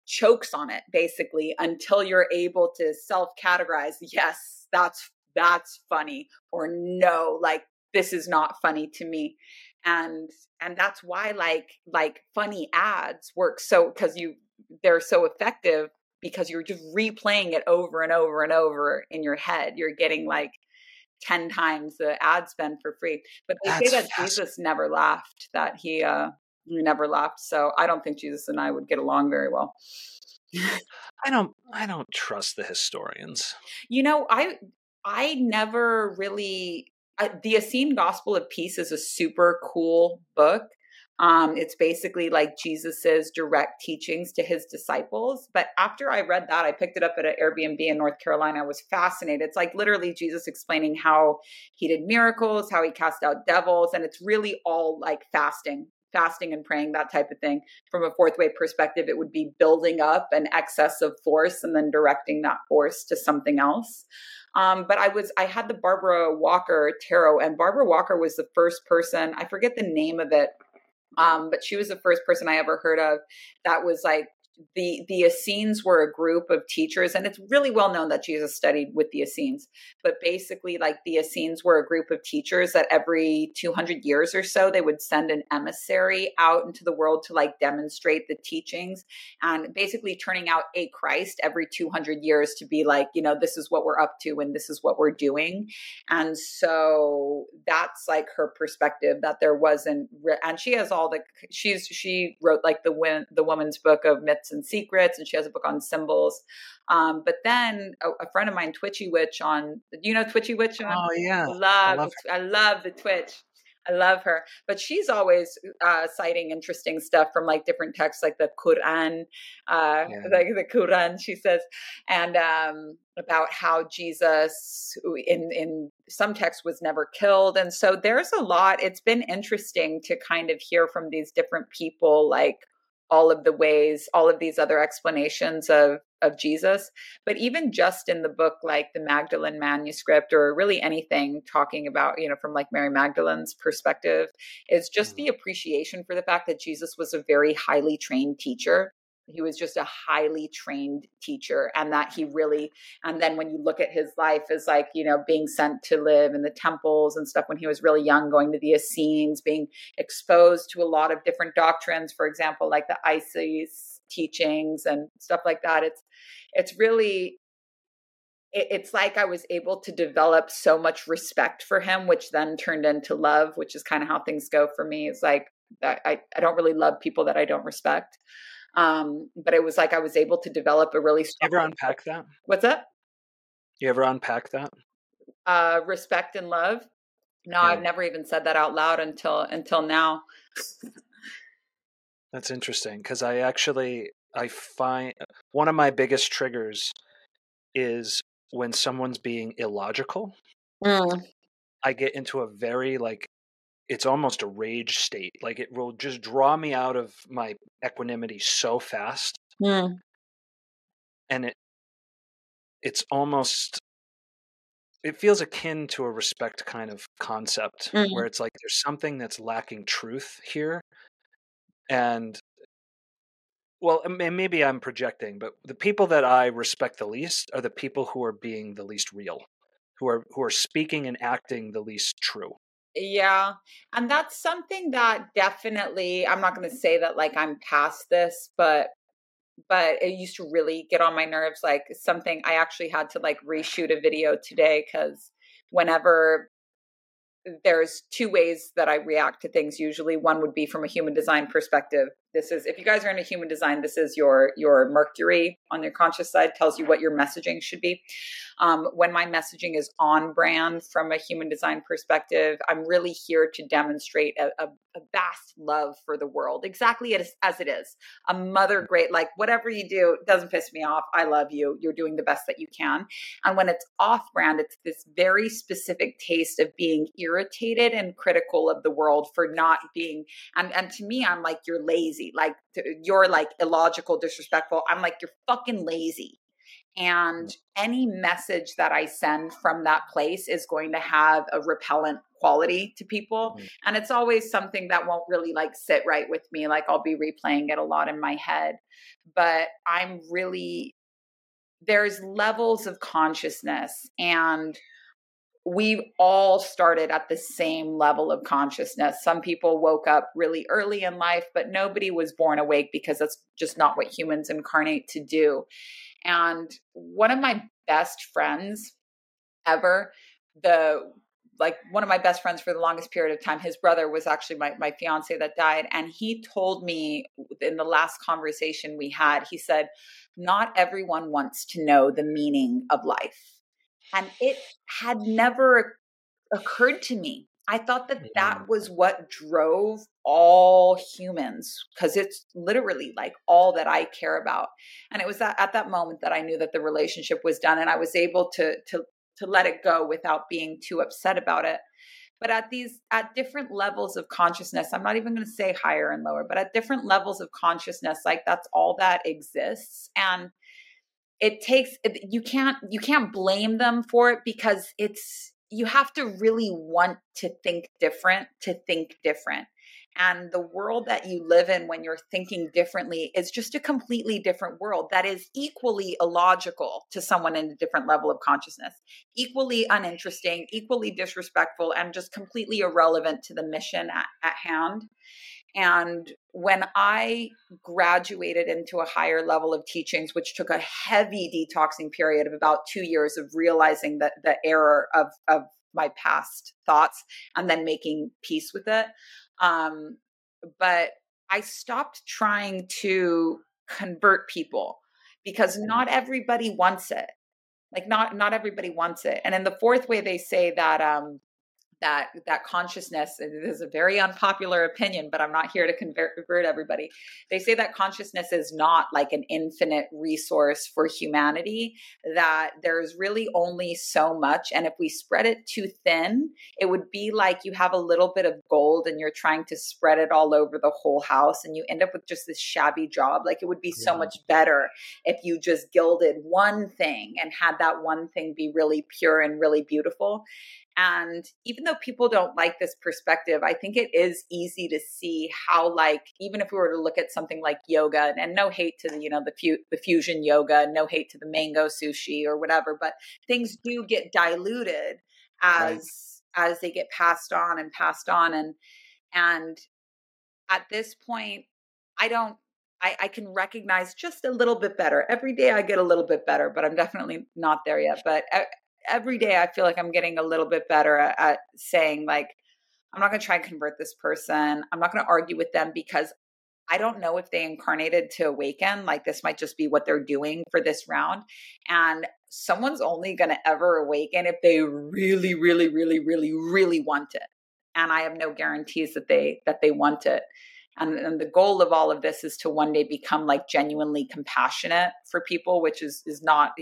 chokes on it basically until you're able to self-categorize. Yes, that's funny. Or no, like this is not funny to me. And that's why like funny ads work. So, cause they're so effective, because you're just replaying it over and over and over in your head. You're getting like 10 times the ad spend for free. But they say that Jesus never laughed, that he never laughed. So I don't think Jesus and I would get along very well. I don't trust the historians. You know, I never really, the Essene Gospel of Peace is a super cool book. It's basically like Jesus's direct teachings to his disciples. But after I read that, I picked it up at an Airbnb in North Carolina. I was fascinated. It's like literally Jesus explaining how he did miracles, how he cast out devils. And it's really all like fasting and praying, that type of thing. From a fourth way perspective, it would be building up an excess of force and then directing that force to something else. But I had the Barbara Walker tarot, and Barbara Walker was the first person, I forget the name of it. But she was the first person I ever heard of that was like, the Essenes were a group of teachers, and it's really well known that Jesus studied with the Essenes, but basically like the Essenes were a group of teachers that every 200 years or so, they would send an emissary out into the world to like demonstrate the teachings, and basically turning out a Christ every 200 years to be like, you know, this is what we're up to and this is what we're doing. And so that's like her perspective, that there wasn't, and she has all the, she wrote like the woman's book of myths and secrets, and she has a book on symbols. But then a friend of mine, Twitchy Witch, Twitchy Witch? Oh yeah. I love the Twitch. I love her. But she's always citing interesting stuff from like different texts, like the Quran, like the Quran, she says, and about how Jesus in some texts was never killed. And so there's a lot, it's been interesting to kind of hear from these different people, like all of the ways, all of these other explanations of Jesus. But even just in the book, like the Magdalene Manuscript, or really anything talking about, you know, from like Mary Magdalene's perspective, is just the appreciation for the fact that Jesus was a very highly trained teacher. He was just a highly trained teacher, and that he really, and then when you look at his life as like, you know, being sent to live in the temples and stuff when he was really young, going to the Essenes, being exposed to a lot of different doctrines, for example, like the Isis teachings and stuff like that. It's really, it's like I was able to develop so much respect for him, which then turned into love, which is kind of how things go for me. It's like, I don't really love people that I don't respect. But it was like I was able to develop a really strong. Ever unpack that? What's up? You ever unpack that? Respect and love? No, yeah. I've never even said that out loud until now. That's interesting, because I find one of my biggest triggers is when someone's being illogical, I get into a very, like, it's almost a rage state. Like, it will just draw me out of my equanimity so fast. And it's almost, it feels akin to a respect kind of concept, where it's like, there's something that's lacking truth here. And, well, maybe I'm projecting, but the people that I respect the least are the people who are being the least real, who are speaking and acting the least true. Yeah. And that's something that definitely, I'm not going to say that like I'm past this, but it used to really get on my nerves. Like something I actually had to like reshoot a video today, because whenever there's two ways that I react to things, usually one would be from a human design perspective. This is, if you guys are into human design, this is your Mercury on your conscious side tells you what your messaging should be. When my messaging is on brand from a human design perspective, I'm really here to demonstrate a vast love for the world, exactly as it is. A mother, great, like whatever you do, it doesn't piss me off. I love you. You're doing the best that you can. And when it's off brand, it's this very specific taste of being irritated and critical of the world for not being. And to me, I'm like, you're lazy. Like you're like illogical, disrespectful. I'm like, you're fucking lazy. And any message that I send from that place is going to have a repellent quality to people. And it's always something that won't really like sit right with me. Like I'll be replaying it a lot in my head, but I'm really, there's levels of consciousness, and we've all started at the same level of consciousness. Some people woke up really early in life, but nobody was born awake, because that's just not what humans incarnate to do. And one of my best friends ever, one of my best friends for the longest period of time, his brother was actually my fiance that died. And he told me in the last conversation we had, he said, not everyone wants to know the meaning of life. And it had never occurred to me. I thought that was what drove all humans, because it's literally like all that I care about. And it was at that moment that I knew that the relationship was done, and I was able to let it go without being too upset about it. But at different levels of consciousness, I'm not even going to say higher and lower, but at different levels of consciousness, like that's all that exists. And it takes, you can't blame them for it, because it's, you have to really want to think different. And the world that you live in when you're thinking differently is just a completely different world that is equally illogical to someone in a different level of consciousness, equally uninteresting, equally disrespectful, and just completely irrelevant to the mission at hand. And when I graduated into a higher level of teachings, which took a heavy detoxing period of about 2 years of realizing that the error of my past thoughts and then making peace with it. But I stopped trying to convert people, because not everybody wants it. Like not everybody wants it. And in the fourth way, they say that consciousness, it is a very unpopular opinion, but I'm not here to convert everybody. They say that consciousness is not like an infinite resource for humanity, that there's really only so much. And if we spread it too thin, it would be like you have a little bit of gold and you're trying to spread it all over the whole house, and you end up with just this shabby job. Like it would be so much better if you just gilded one thing and had that one thing be really pure and really beautiful. And even though people don't like this perspective, I think it is easy to see how, like, even if we were to look at something like yoga, and no hate to the fusion yoga, no hate to the mango sushi or whatever, but things do get diluted as they get passed on. And at this point, I can recognize just a little bit better. Every day I get a little bit better, but I'm definitely not there yet. But every day I feel like I'm getting a little bit better at saying, like, I'm not going to try and convert this person. I'm not going to argue with them, because I don't know if they incarnated to awaken. Like, this might just be what they're doing for this round. And someone's only going to ever awaken if they really, really, really, really, really want it. And I have no guarantees that they want it. And the goal of all of this is to one day become like genuinely compassionate for people, which is not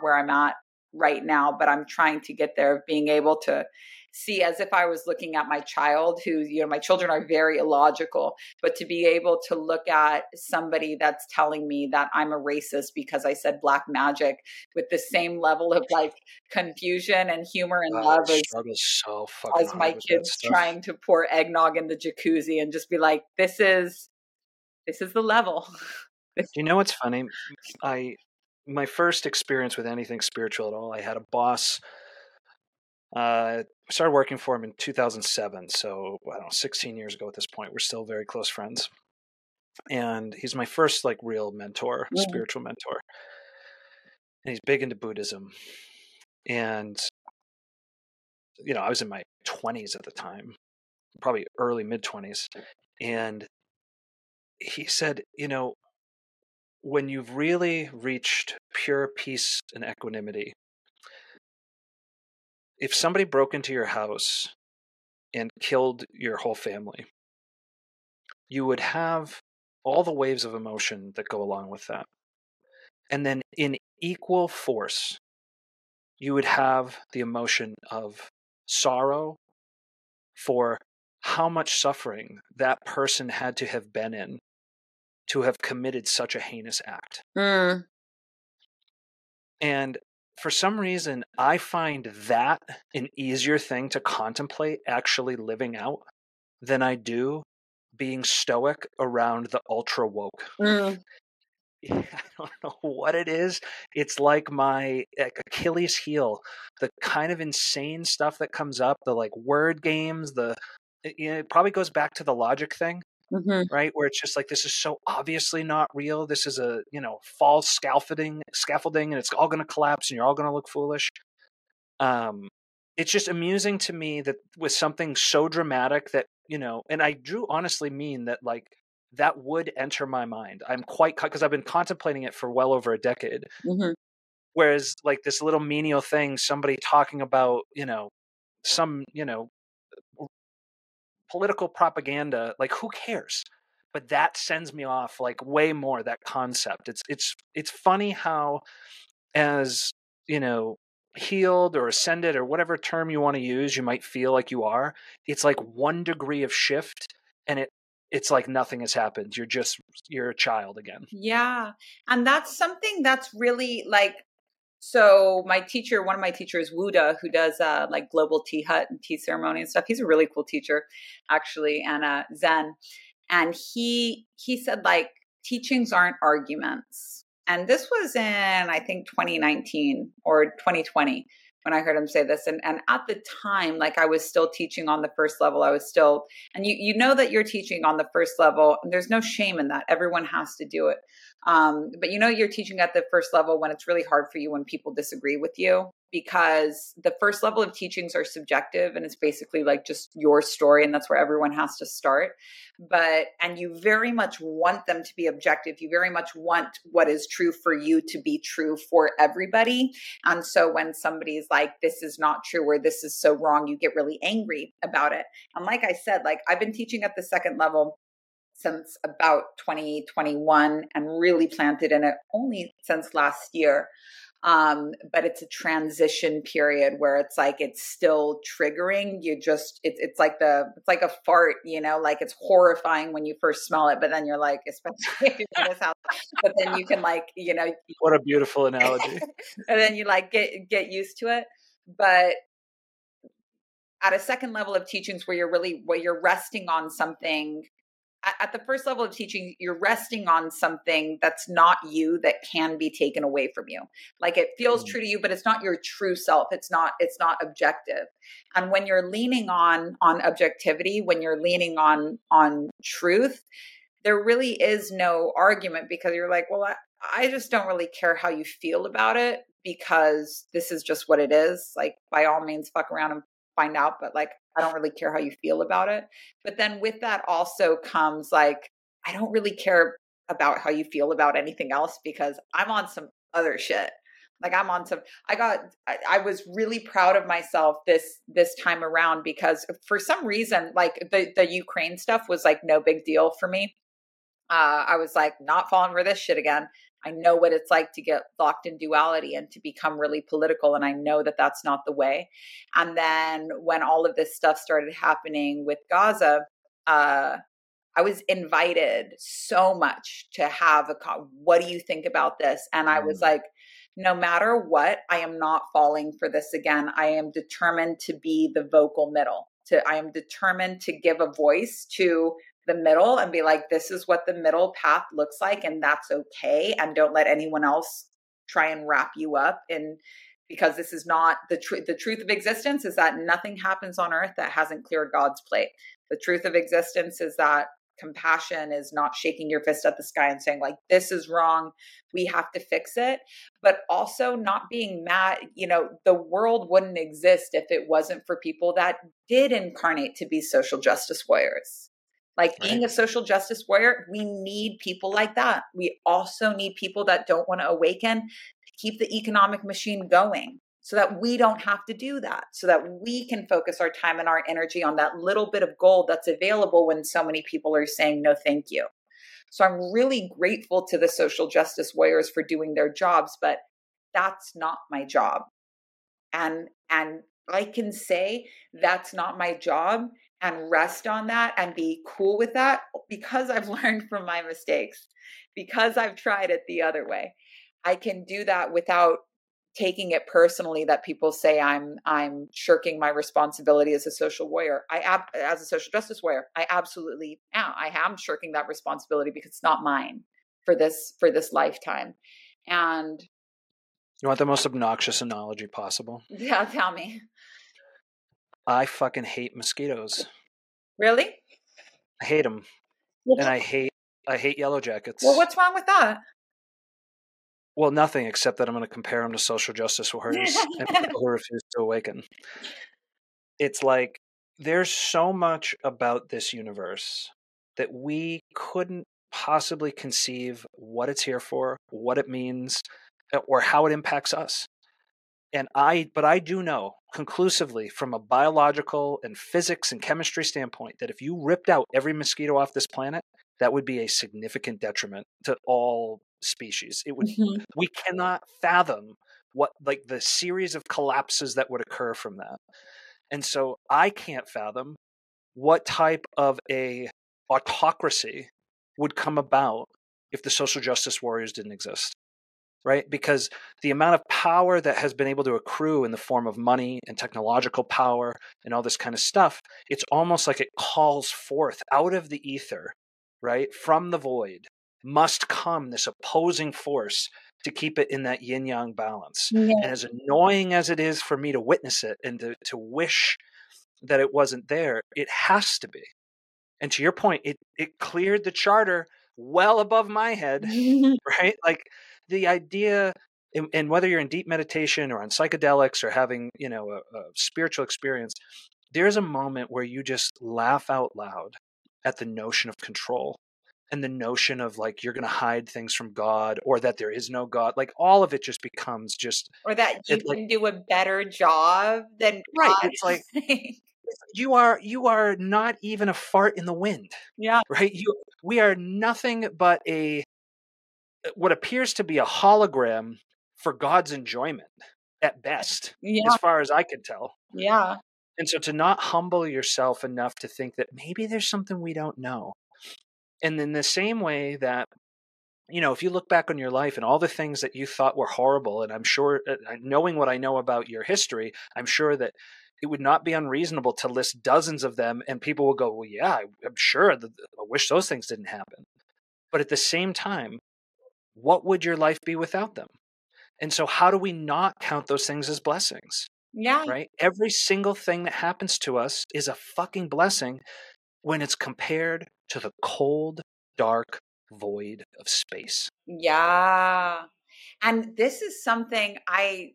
where I'm at right now, but I'm trying to get there, of being able to see as if I was looking at my child who, you know, my children are very illogical, but to be able to look at somebody that's telling me that I'm a racist because I said black magic with the same level of like confusion and humor and love as my kids trying to pour eggnog in the jacuzzi and just be like, this is the level. You know what's funny? My first experience with anything spiritual at all, I had a boss. I started working for him in 2007, so I don't know, 16 years ago at this point. We're still very close friends, and he's my first like real mentor, spiritual mentor. And he's big into Buddhism, and you know, I was in my 20s at the time, probably early mid 20s, and he said, you know, when you've really reached pure peace and equanimity. If somebody broke into your house and killed your whole family, you would have all the waves of emotion that go along with that. And then in equal force, you would have the emotion of sorrow for how much suffering that person had to have been in to have committed such a heinous act. And for some reason, I find that an easier thing to contemplate actually living out than I do being stoic around the ultra woke. I don't know what it is. It's like my Achilles heel, the kind of insane stuff that comes up, the like word games, it probably goes back to the logic thing. Right? Where it's just like, this is so obviously not real. This is a, you know, false scaffolding, and it's all going to collapse and you're all going to look foolish. It's just amusing to me that with something so dramatic that, you know, and I do honestly mean that like, that would enter my mind. I'm quite, because I've been contemplating it for well over a decade. Whereas like this little menial thing, somebody talking about, you know, some, you know, political propaganda, like who cares? But that sends me off like way more, that concept. It's funny how, as you know, healed or ascended or whatever term you want to use, you might feel like you are, it's like 1 degree of shift and it's like nothing has happened. You're a child again. Yeah. And that's something that's really like, so one of my teachers, Wuda, who does like global tea hut and tea ceremony and stuff. He's a really cool teacher, actually, and Zen. And he said like teachings aren't arguments. And this was in I think 2019 or 2020 when I heard him say this. And at the time, like I was still teaching on the first level. And you know that you're teaching on the first level. And there's no shame in that. Everyone has to do it. But you know, you're teaching at the first level when it's really hard for you, when people disagree with you, because the first level of teachings are subjective and it's basically like just your story. And that's where everyone has to start. And you very much want them to be objective. You very much want what is true for you to be true for everybody. And so when somebody's like, this is not true, or this is so wrong, you get really angry about it. And like I said, like I've been teaching at the second level since about 2021 and really planted in it only since last year. But it's a transition period where it's like, it's still triggering. It's like a fart, you know, like it's horrifying when you first smell it, but then you're like, especially if you're in this house, but then you can like, you know, what a beautiful analogy. And then you like, get used to it. But at a second level of teachings where you're resting on something. At the first level of teaching, you're resting on something that's not you, that can be taken away from you. Like it feels true to you, but it's not your true self. It's not objective. And when you're leaning on objectivity, when you're leaning on truth, there really is no argument, because you're like, well, I just don't really care how you feel about it, because this is just what it is. Like by all means, fuck around and find out, but like, I don't really care how you feel about it. But then with that also comes like, I don't really care about how you feel about anything else, because I'm on some other shit. Like I was really proud of myself this time around, because for some reason, like the Ukraine stuff was like no big deal for me. I was like, not falling for this shit again. I know what it's like to get locked in duality and to become really political. And I know that that's not the way. And then when all of this stuff started happening with Gaza, I was invited so much to have what do you think about this? And I was like, no matter what, I am not falling for this again. I am determined to be the vocal middle. I am determined to give a voice to the middle and be like, this is what the middle path looks like. And that's okay. And don't let anyone else try and wrap you up in, because this is not the truth. The truth of existence is that nothing happens on earth that hasn't cleared God's plate. The truth of existence is that compassion is not shaking your fist at the sky and saying, like, this is wrong, we have to fix it, but also not being mad. You know, the world wouldn't exist if it wasn't for people that did incarnate to be social justice warriors. Like, right. Being a social justice warrior, we need people like that. We also need people that don't want to awaken to keep the economic machine going, so that we don't have to do that, so that we can focus our time and our energy on that little bit of gold that's available when so many people are saying, no, thank you. So I'm really grateful to the social justice warriors for doing their jobs, but that's not my job. And I can say that's not my job and rest on that and be cool with that, because I've learned from my mistakes, because I've tried it the other way. I can do that without taking it personally that people say I'm shirking my responsibility as a social warrior. As a social justice warrior, I absolutely am. I am shirking that responsibility because it's not mine for this lifetime. And you want the most obnoxious analogy possible? Yeah, tell me. I fucking hate mosquitoes. Really? I hate them, and I hate yellow jackets. Well, what's wrong with that? Well, nothing, except that I'm going to compare them to social justice warriors and people who refuse to awaken. It's like, there's so much about this universe that we couldn't possibly conceive what it's here for, what it means, or how it impacts us. But I do know conclusively from a biological and physics and chemistry standpoint that if you ripped out every mosquito off this planet, that would be a significant detriment to all species. It would. Mm-hmm. We cannot fathom what, like, the series of collapses that would occur from that. And so I can't fathom what type of a autocracy would come about if the social justice warriors didn't exist, right? Because the amount of power that has been able to accrue in the form of money and technological power and all this kind of stuff, it's almost like it calls forth out of the ether, right? From the void must come this opposing force to keep it in that yin-yang balance. Yeah. And as annoying as it is for me to witness it and to wish that it wasn't there, it has to be. And to your point, it cleared the charter well above my head, right? Like, the idea, and whether you're in deep meditation or on psychedelics or having, you know, a spiritual experience, there's a moment where you just laugh out loud at the notion of control and the notion of, like, you're going to hide things from God, or that there is no God. Like, all of it just becomes just, or that you can, like, do a better job than God. Right. It's like, you are not even a fart in the wind. Yeah. Right. We are nothing but what appears to be a hologram for God's enjoyment at best, as far as I can tell. Yeah. And so to not humble yourself enough to think that maybe there's something we don't know. And in the same way that, you know, if you look back on your life and all the things that you thought were horrible, and I'm sure, knowing what I know about your history, I'm sure that it would not be unreasonable to list dozens of them, and people will go, well, yeah, I'm sure, I wish those things didn't happen. But at the same time, what would your life be without them? And so how do we not count those things as blessings? Yeah. Right? Every single thing that happens to us is a fucking blessing when it's compared to the cold, dark void of space. Yeah. And this is something I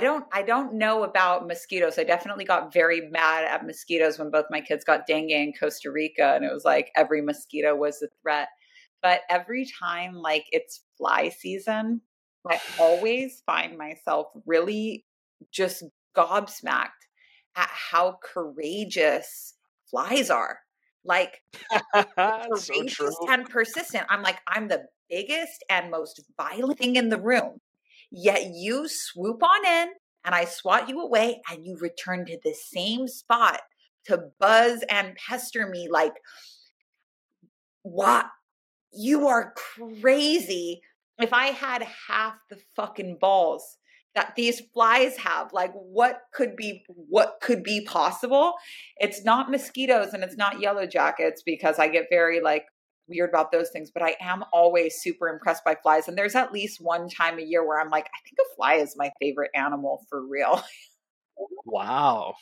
don't know about mosquitoes. I definitely got very mad at mosquitoes when both my kids got dengue in Costa Rica, and it was like every mosquito was a threat. But every time, like, it's fly season, I always find myself really just gobsmacked at how courageous flies are. like so true. And persistent. I'm like, I'm the biggest and most violent thing in the room. Yet you swoop on in and I swat you away and you return to the same spot to buzz and pester me like, what? You are crazy. If I had half the fucking balls that these flies have, like what could be possible? It's not mosquitoes and it's not yellow jackets, because I get very like weird about those things, but I am always super impressed by flies. And there's at least one time a year where I'm like, I think a fly is my favorite animal for real. Wow.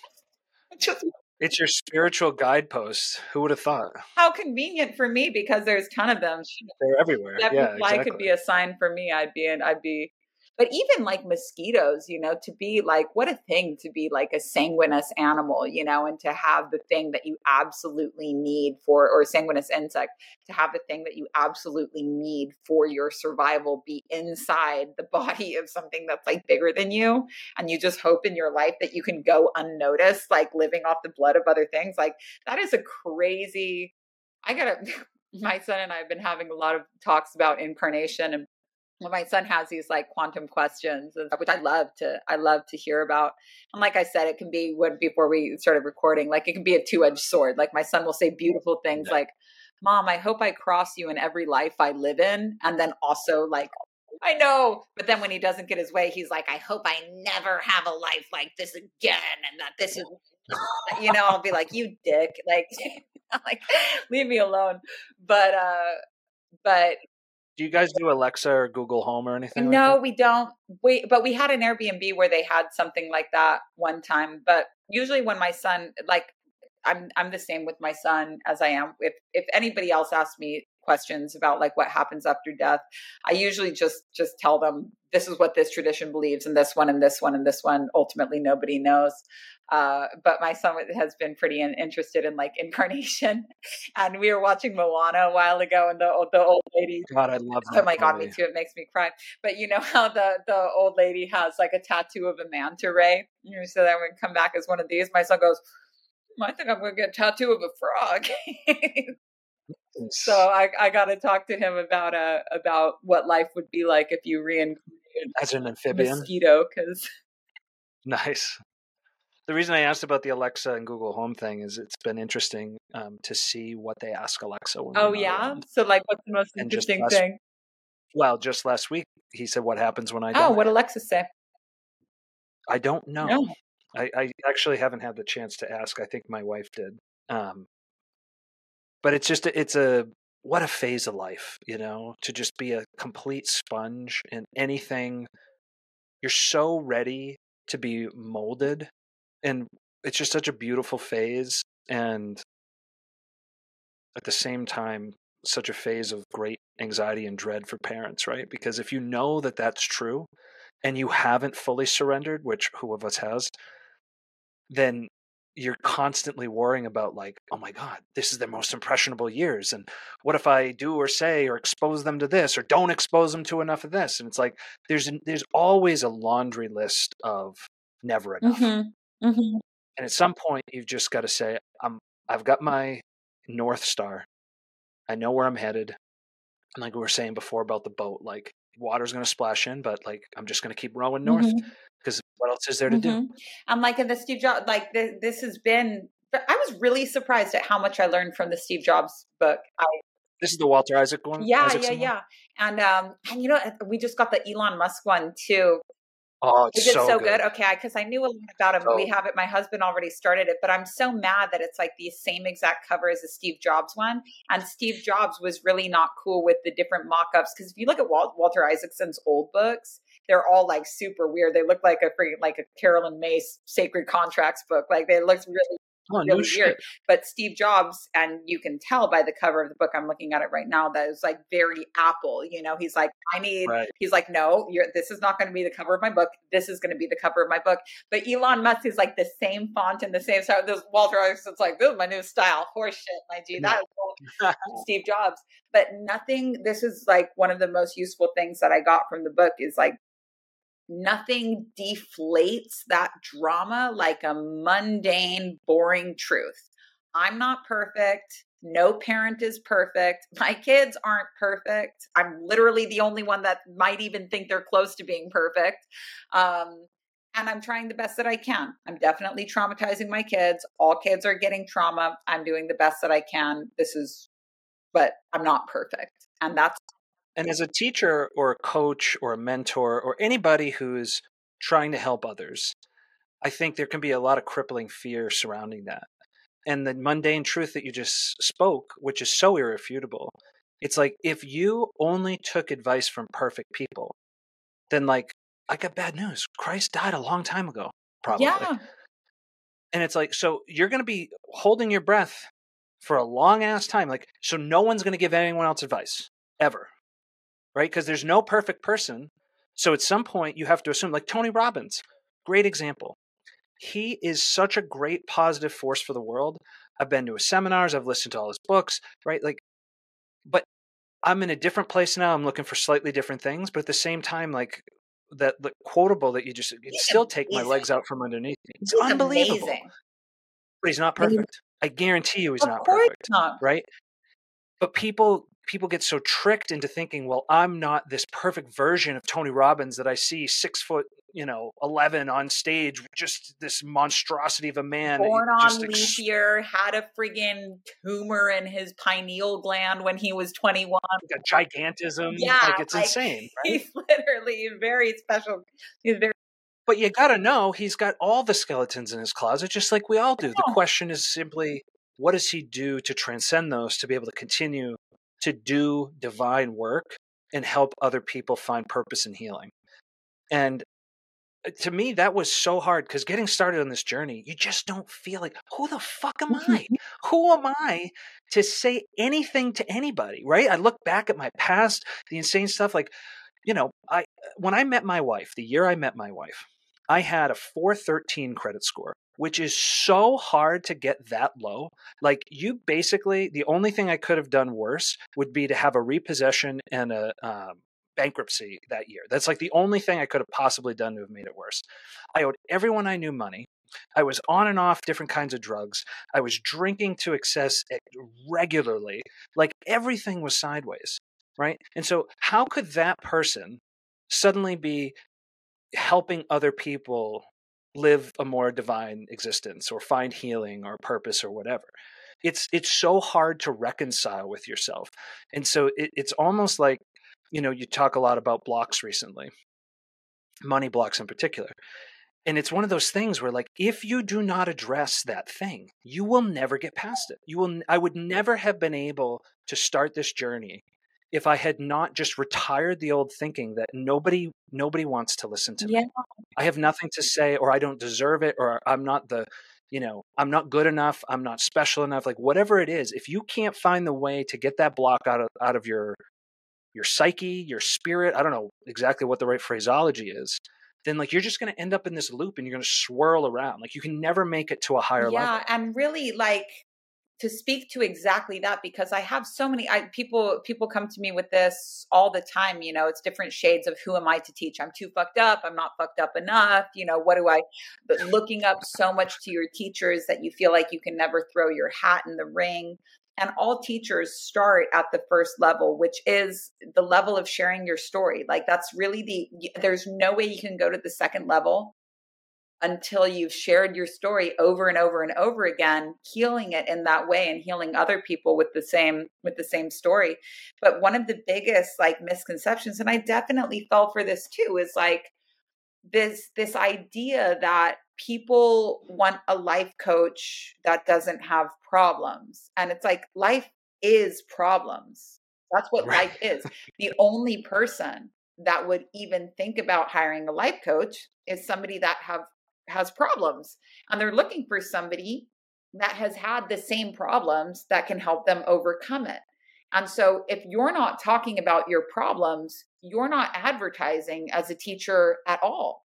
It's your spiritual guidepost. Who would have thought? How convenient for me, because there's a ton of them. They're everywhere. Every fly exactly. could be a sign for me. I'd be, but even like mosquitoes, you know, to be like, what a thing to be like a sanguineous animal, you know, and to have the thing that you absolutely need for, or sanguineous insect, to have the thing that you absolutely need for your survival be inside the body of something that's like bigger than you. And you just hope in your life that you can go unnoticed, like living off the blood of other things. Like that is a crazy, my son and I have been having a lot of talks about incarnation, and well, my son has these like quantum questions, which I love to hear about. And like I said, it can be before we started recording, like it can be a two-edged sword. Like my son will say beautiful things like, Mom, I hope I cross you in every life I live in. And then also like, I know. But then when he doesn't get his way, he's like, I hope I never have a life like this again. And that this is, you know, I'll be like, you dick, like leave me alone. But do you guys do Alexa or Google Home or anything? No, we don't. But we had an Airbnb where they had something like that one time. But usually when my son, like I'm the same with my son as I am. If anybody else asks me questions about like what happens after death, I usually just tell them this is what this tradition believes, and this one and this one and this one. Ultimately, nobody knows. But my son has been pretty interested in like incarnation, and we were watching Moana a while ago, and the old lady. God, I love that. Oh my God, me too. It makes me cry. But you know how the old lady has like a tattoo of a manta ray, so that would come back as one of these. My son goes, I think I'm going to get a tattoo of a frog. So I got to talk to him about what life would be like if you reincarnated as an amphibian mosquito. Because nice. The reason I asked about the Alexa and Google Home thing is it's been interesting to see what they ask Alexa. When oh yeah, around. So like, what's the most interesting thing? Well, just last week he said, "What happens when I die?" Oh, what Alexa say? I don't know. No. I actually haven't had the chance to ask. I think my wife did. But it's just, what a phase of life, you know, to just be a complete sponge in anything. You're so ready to be molded, and it's just such a beautiful phase. And at the same time, such a phase of great anxiety and dread for parents, right? Because if you know that that's true and you haven't fully surrendered, which who of us has, then you're constantly worrying about like, oh my God, this is their most impressionable years. And what if I do or say or expose them to this or don't expose them to enough of this? And it's like, there's always a laundry list of never enough. Mm-hmm. Mm-hmm. And at some point you've just got to say, I've got my North Star. I know where I'm headed. And like we were saying before about the boat, like water's going to splash in, but like, I'm just going to keep rowing north. Mm-hmm. Because what else is there to do? I'm like in the Steve Jobs, like this has been, I was really surprised at how much I learned from the Steve Jobs book. This is the Walter Isaac one? Yeah, yeah. And you know, we just got the Elon Musk one too. Oh, it's so good. Okay. Cause I knew a lot about him. We have it. My husband already started it, but I'm so mad that it's like the same exact cover as the Steve Jobs one. And Steve Jobs was really not cool with the different mock-ups. Cause if you look at Walter Isaacson's old books, they're all like super weird. They look like a Carolyn Mace Sacred Contracts book. Like they looked really weird. But Steve Jobs, and you can tell by the cover of the book, I'm looking at it right now, that it's like very Apple, you know, he's like, he's like, no, this is not going to be the cover of my book. This is going to be the cover of my book. But Elon Musk is like the same font and the same style. This Walter Isaacson's like, this is my new style. Horse shit. My G, that was Steve Jobs. But nothing, this is like one of the most useful things that I got from the book is like, nothing deflates that drama like a mundane, boring truth. I'm not perfect. No parent is perfect. My kids aren't perfect. I'm literally the only one that might even think they're close to being perfect. And I'm trying the best that I can. I'm definitely traumatizing my kids. All kids are getting trauma. I'm doing the best that I can. But I'm not perfect. And as a teacher or a coach or a mentor or anybody who's trying to help others, I think there can be a lot of crippling fear surrounding that. And the mundane truth that you just spoke, which is so irrefutable, it's like, if you only took advice from perfect people, then I got bad news. Christ died a long time ago, probably. Yeah. And it's like, so you're going to be holding your breath for a long ass time. So no one's going to give anyone else advice ever, right? Because there's no perfect person. So at some point you have to assume, Tony Robbins, great example. He is such a great positive force for the world. I've been to his seminars. I've listened to all his books, right? But I'm in a different place now. I'm looking for slightly different things. But at the same time, that the quotable that you just, it's still amazing. Take my legs out from underneath me. It's unbelievable. Amazing. But he's not perfect. I guarantee you he's not perfect. Not. Right? But people get so tricked into thinking, well, I'm not this perfect version of Tony Robbins that I see 6 foot, 11 on stage, just this monstrosity of a man. Born on leap year, had a friggin' tumor in his pineal gland when he was 21. Gigantism. Yeah. It's insane. Right? He's literally very special. But you got to know he's got all the skeletons in his closet, just like we all do. The question is simply, what does he do to transcend those to be able to continue to do divine work and help other people find purpose and healing? And to me, that was so hard because getting started on this journey, you just don't feel like, who the fuck am I? Who am I to say anything to anybody, right? I look back at my past, the insane stuff. When I met my wife, the year I met my wife, I had a 413 credit score, which is so hard to get that low. The only thing I could have done worse would be to have a repossession and a bankruptcy that year. That's the only thing I could have possibly done to have made it worse. I owed everyone I knew money. I was on and off different kinds of drugs. I was drinking to excess regularly. Everything was sideways, right? And so how could that person suddenly be helping other people live a more divine existence or find healing or purpose or whatever? It's so hard to reconcile with yourself. And so it's almost you talk a lot about blocks recently, money blocks in particular. And it's one of those things where if you do not address that thing, you will never get past it. I would never have been able to start this journey if I had not just retired the old thinking that nobody wants to listen to me. I have nothing to say, or I don't deserve it, or I'm not I'm not good enough. I'm not special enough. Whatever it is, if you can't find the way to get that block out of your psyche, your spirit, I don't know exactly what the right phraseology is, then you're just going to end up in this loop and you're going to swirl around. You can never make it to a higher level. Yeah. And really to speak to exactly that, because I have so many people come to me with this all the time. It's different shades of who am I to teach? I'm too fucked up. I'm not fucked up enough. But looking up so much to your teachers that you feel you can never throw your hat in the ring. And all teachers start at the first level, which is the level of sharing your story. That's really there's no way you can go to the second level until you've shared your story over and over and over again, healing it in that way and healing other people with the same story. But one of the biggest misconceptions, and I definitely fell for this too, is this idea that people want a life coach that doesn't have problems. And it's life is problems. That's what life is. The only person that would even think about hiring a life coach is somebody that has problems, and they're looking for somebody that has had the same problems that can help them overcome it. And so if you're not talking about your problems, you're not advertising as a teacher at all.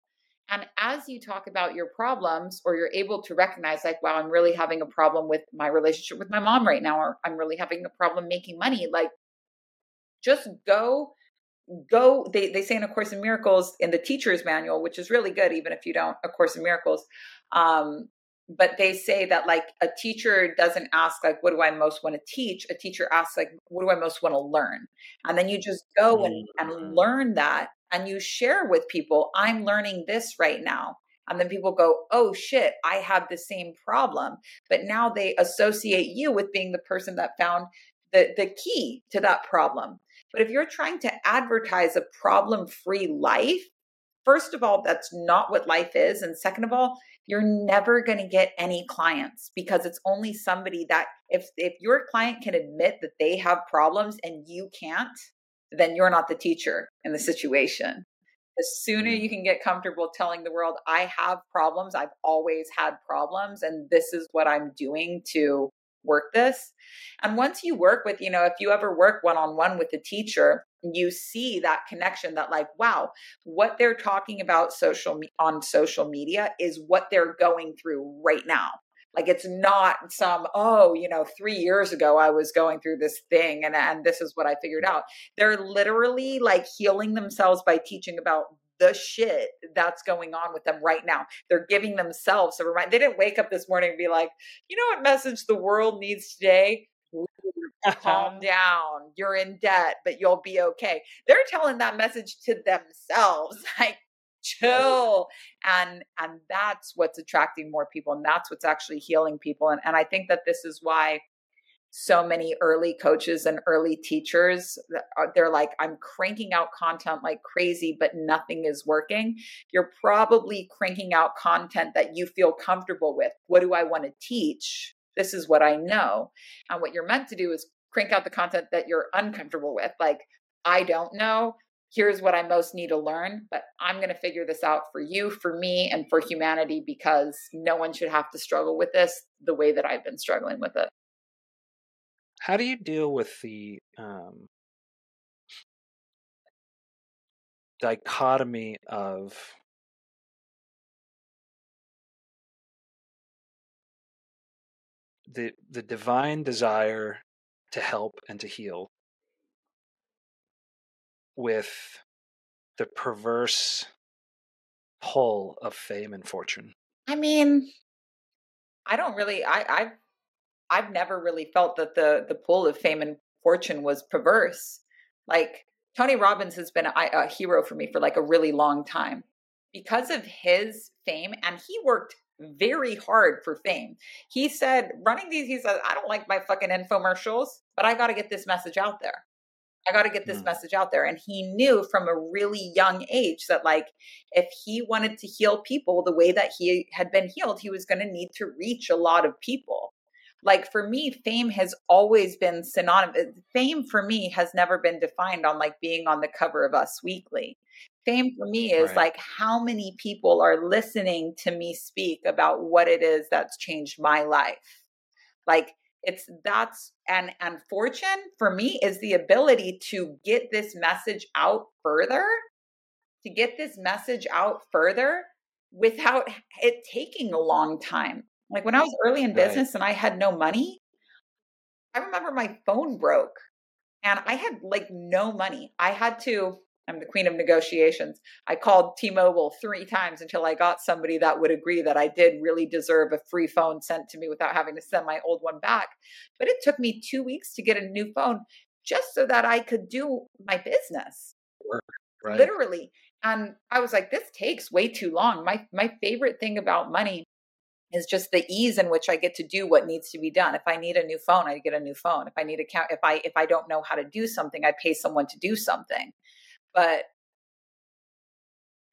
And as you talk about your problems, or you're able to recognize wow, I'm really having a problem with my relationship with my mom right now, or I'm really having a problem making money, just go. They say in A Course in Miracles, in the teacher's manual, which is really good, even if you don't A Course in Miracles, But they say that like a teacher doesn't ask like, what do I most want to teach? A teacher asks like, what do I most want to learn? And then you just go and learn that, and you share with people, I'm learning this right now. And then people go, oh shit, I have the same problem. But now they associate you with being the person that found the key to that problem. But if you're trying to advertise a problem-free life, first of all, that's not what life is. And second of all, you're never going to get any clients, because it's only somebody that if your client can admit that they have problems and you can't, then you're not the teacher in the situation. The sooner you can get comfortable telling the world, I have problems, I've always had problems, and this is what I'm doing to work this. And once you work with, you know, if you ever work one-on-one with a teacher, you see that connection that like, wow, what they're talking about on social media is what they're going through right now. Like, it's not some, 3 years ago, I was going through this thing and this is what I figured out. They're literally like healing themselves by teaching about the shit that's going on with them right now. They're giving themselves a reminder. They didn't wake up this morning and be like, you know what message the world needs today? Calm down. You're in debt, but you'll be okay. They're telling that message to themselves. Like, chill. And that's what's attracting more people. And that's what's actually healing people. And I think that this is why so many early coaches and early teachers, they're like, I'm cranking out content like crazy, but nothing is working. You're probably cranking out content that you feel comfortable with. What do I want to teach? This is what I know. And what you're meant to do is crank out the content that you're uncomfortable with. Like, I don't know. Here's what I most need to learn, but I'm going to figure this out for you, for me, and for humanity, because no one should have to struggle with this the way that I've been struggling with it. How do you deal with the dichotomy of the divine desire to help and to heal with the perverse pull of fame and fortune? I mean, I don't really, I've never really felt that the pull of fame and fortune was perverse. Like, Tony Robbins has been a hero for me for like a really long time because of his fame. And he worked very hard for fame. He said, he said, I don't like my fucking infomercials, but I got to get this message out there. And he knew from a really young age that like, if he wanted to heal people the way that he had been healed, he was going to need to reach a lot of people. Like, for me, fame has always been synonymous. Fame for me has never been defined on like being on the cover of Us Weekly. Fame for me is like how many people are listening to me speak about what it is that's changed my life. Like, it's and fortune for me is the ability to get this message out further, without it taking a long time. Like, when I was early in business and I had no money, I remember my phone broke and I had like no money. I'm the queen of negotiations. I called T-Mobile 3 times until I got somebody that would agree that I did really deserve a free phone sent to me without having to send my old one back. But it took me 2 weeks to get a new phone just so that I could do my business, literally. And I was like, this takes way too long. My favorite thing about money is just the ease in which I get to do what needs to be done. If I need a new phone, I get a new phone. If I need account, if I don't know how to do something, I pay someone to do something. But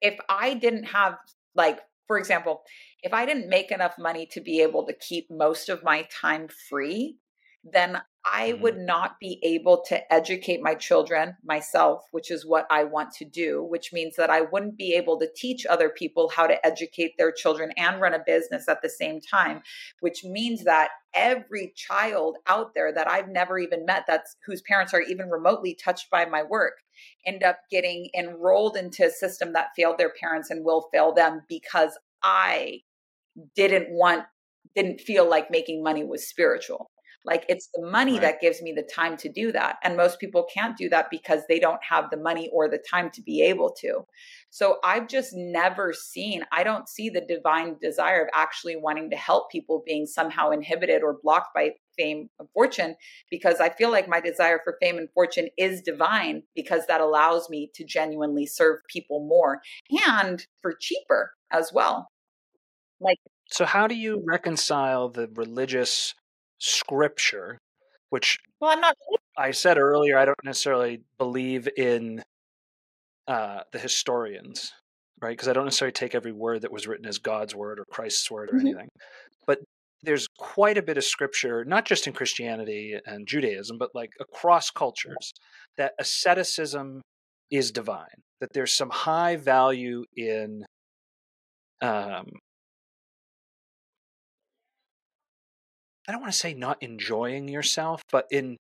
if I didn't have, like, for example, if I didn't make enough money to be able to keep most of my time free, then I would not be able to educate my children, myself, which is what I want to do, which means that I wouldn't be able to teach other people how to educate their children and run a business at the same time, which means that every child out there that I've never even met, whose parents are even remotely touched by my work, end up getting enrolled into a system that failed their parents and will fail them, because I didn't feel like making money was spiritual. Like, it's the money that gives me the time to do that. And most people can't do that because they don't have the money or the time to be able to. So I've just never seen, I don't see the divine desire of actually wanting to help people being somehow inhibited or blocked by fame and fortune, because I feel like my desire for fame and fortune is divine because that allows me to genuinely serve people more and for cheaper as well. Like, so how do you reconcile the religious scripture, which I said earlier, I don't necessarily believe in the historians, right? Because I don't necessarily take every word that was written as God's word or Christ's word or anything. But there's quite a bit of scripture, not just in Christianity and Judaism, but like across cultures, that asceticism is divine, that there's some high value in I don't want to say not enjoying yourself, but in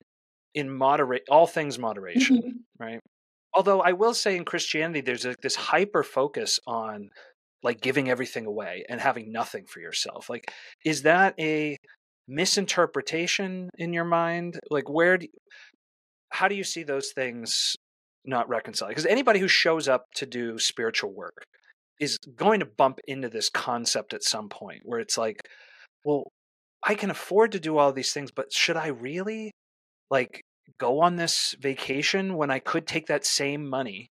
moderate, all things moderation, right? Although I will say in Christianity, there's this hyper focus on like giving everything away and having nothing for yourself. Like, is that a misinterpretation in your mind? Like, how do you see those things not reconciled? Because anybody who shows up to do spiritual work is going to bump into this concept at some point where it's like, well, I can afford to do all these things, but should I really like go on this vacation when I could take that same money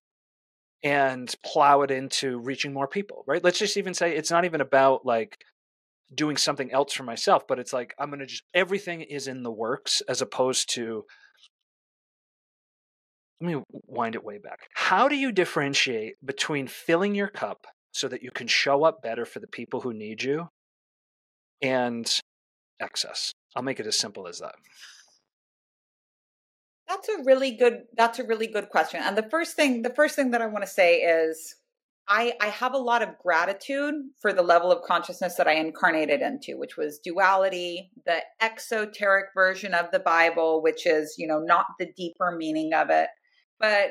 and plow it into reaching more people, right? Let's just even say it's not even about like doing something else for myself, but it's like, I'm going to just, everything is in the works as opposed to, let me wind it way back. How do you differentiate between filling your cup so that you can show up better for the people who need you and excess? I'll make it as simple as that. That's a really good question. And the first thing that I want to say is I have a lot of gratitude for the level of consciousness that I incarnated into, which was duality, the exoteric version of the Bible, which is, you know, not the deeper meaning of it. But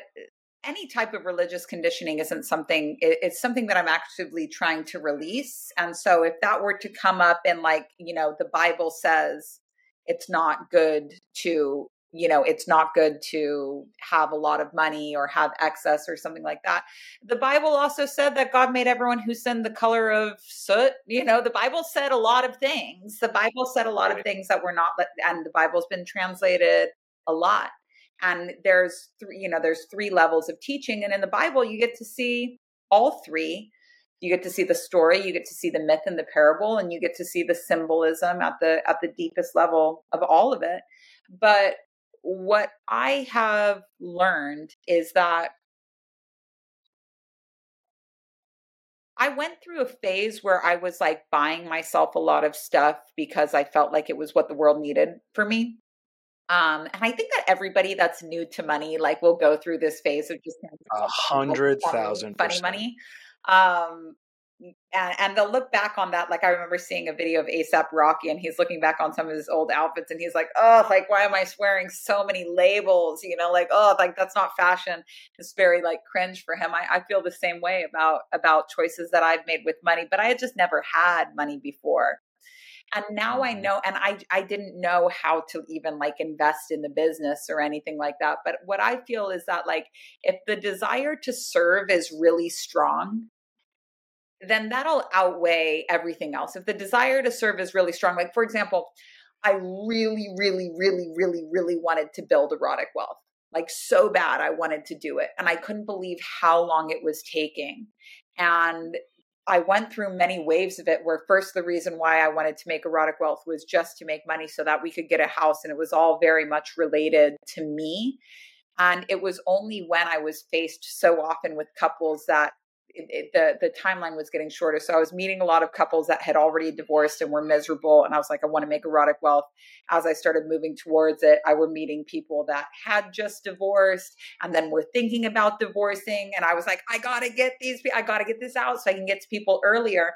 any type of religious conditioning isn't something, it's something that I'm actively trying to release. And so if that were to come up in like, you know, the Bible says it's not good to, you know, it's not good to have a lot of money or have excess or something like that. The Bible also said that God made everyone who sinned the color of soot. You know, the Bible said a lot of things. The Bible said a lot of things that were not, and the Bible's been translated a lot. And there's three levels of teaching. And in the Bible, you get to see all three. You get to see the story, you get to see the myth and the parable, and you get to see the symbolism at the deepest level of all of it. But what I have learned is that I went through a phase where I was like buying myself a lot of stuff because I felt like it was what the world needed for me. And I think that everybody that's new to money, like, will go through this phase of just 100,000% funny money. And they'll look back on that. Like, I remember seeing a video of A$AP Rocky, and he's looking back on some of his old outfits, and he's like, oh, like, why am I wearing so many labels? You know, like, oh, like, that's not fashion. It's very like cringe for him. I feel the same way about choices that I've made with money, but I had just never had money before. And now I know, and I didn't know how to even like invest in the business or anything like that. But what I feel is that, like, if the desire to serve is really strong, then that'll outweigh everything else. If the desire to serve is really strong, like, for example, I really, really, really, really, really wanted to build erotic wealth. Like, so bad I wanted to do it. And I couldn't believe how long it was taking. And I went through many waves of it, where first the reason why I wanted to make erotic wealth was just to make money so that we could get a house. And it was all very much related to me. And it was only when I was faced so often with couples that the timeline was getting shorter. So I was meeting a lot of couples that had already divorced and were miserable. And I was like, I want to make erotic wealth. As I started moving towards it, I were meeting people that had just divorced and then were thinking about divorcing. And I was like, I got to get this out so I can get to people earlier.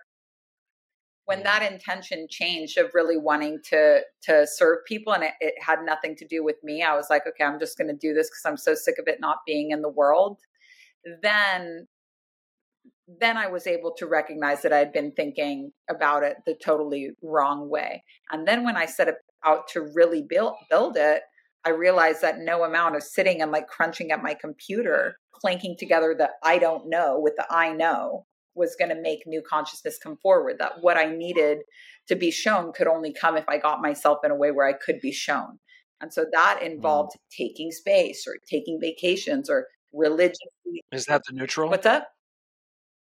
When that intention changed of really wanting to serve people, and it had nothing to do with me, I was like, okay, I'm just going to do this because I'm so sick of it not being in the world. Then I was able to recognize that I had been thinking about it the totally wrong way. And then when I set out to really build it, I realized that no amount of sitting and like crunching at my computer, clanking together the I don't know with the I know, was going to make new consciousness come forward. That what I needed to be shown could only come if I got myself in a way where I could be shown. And so that involved taking space or taking vacations or religion. Is that the neutral? What's up?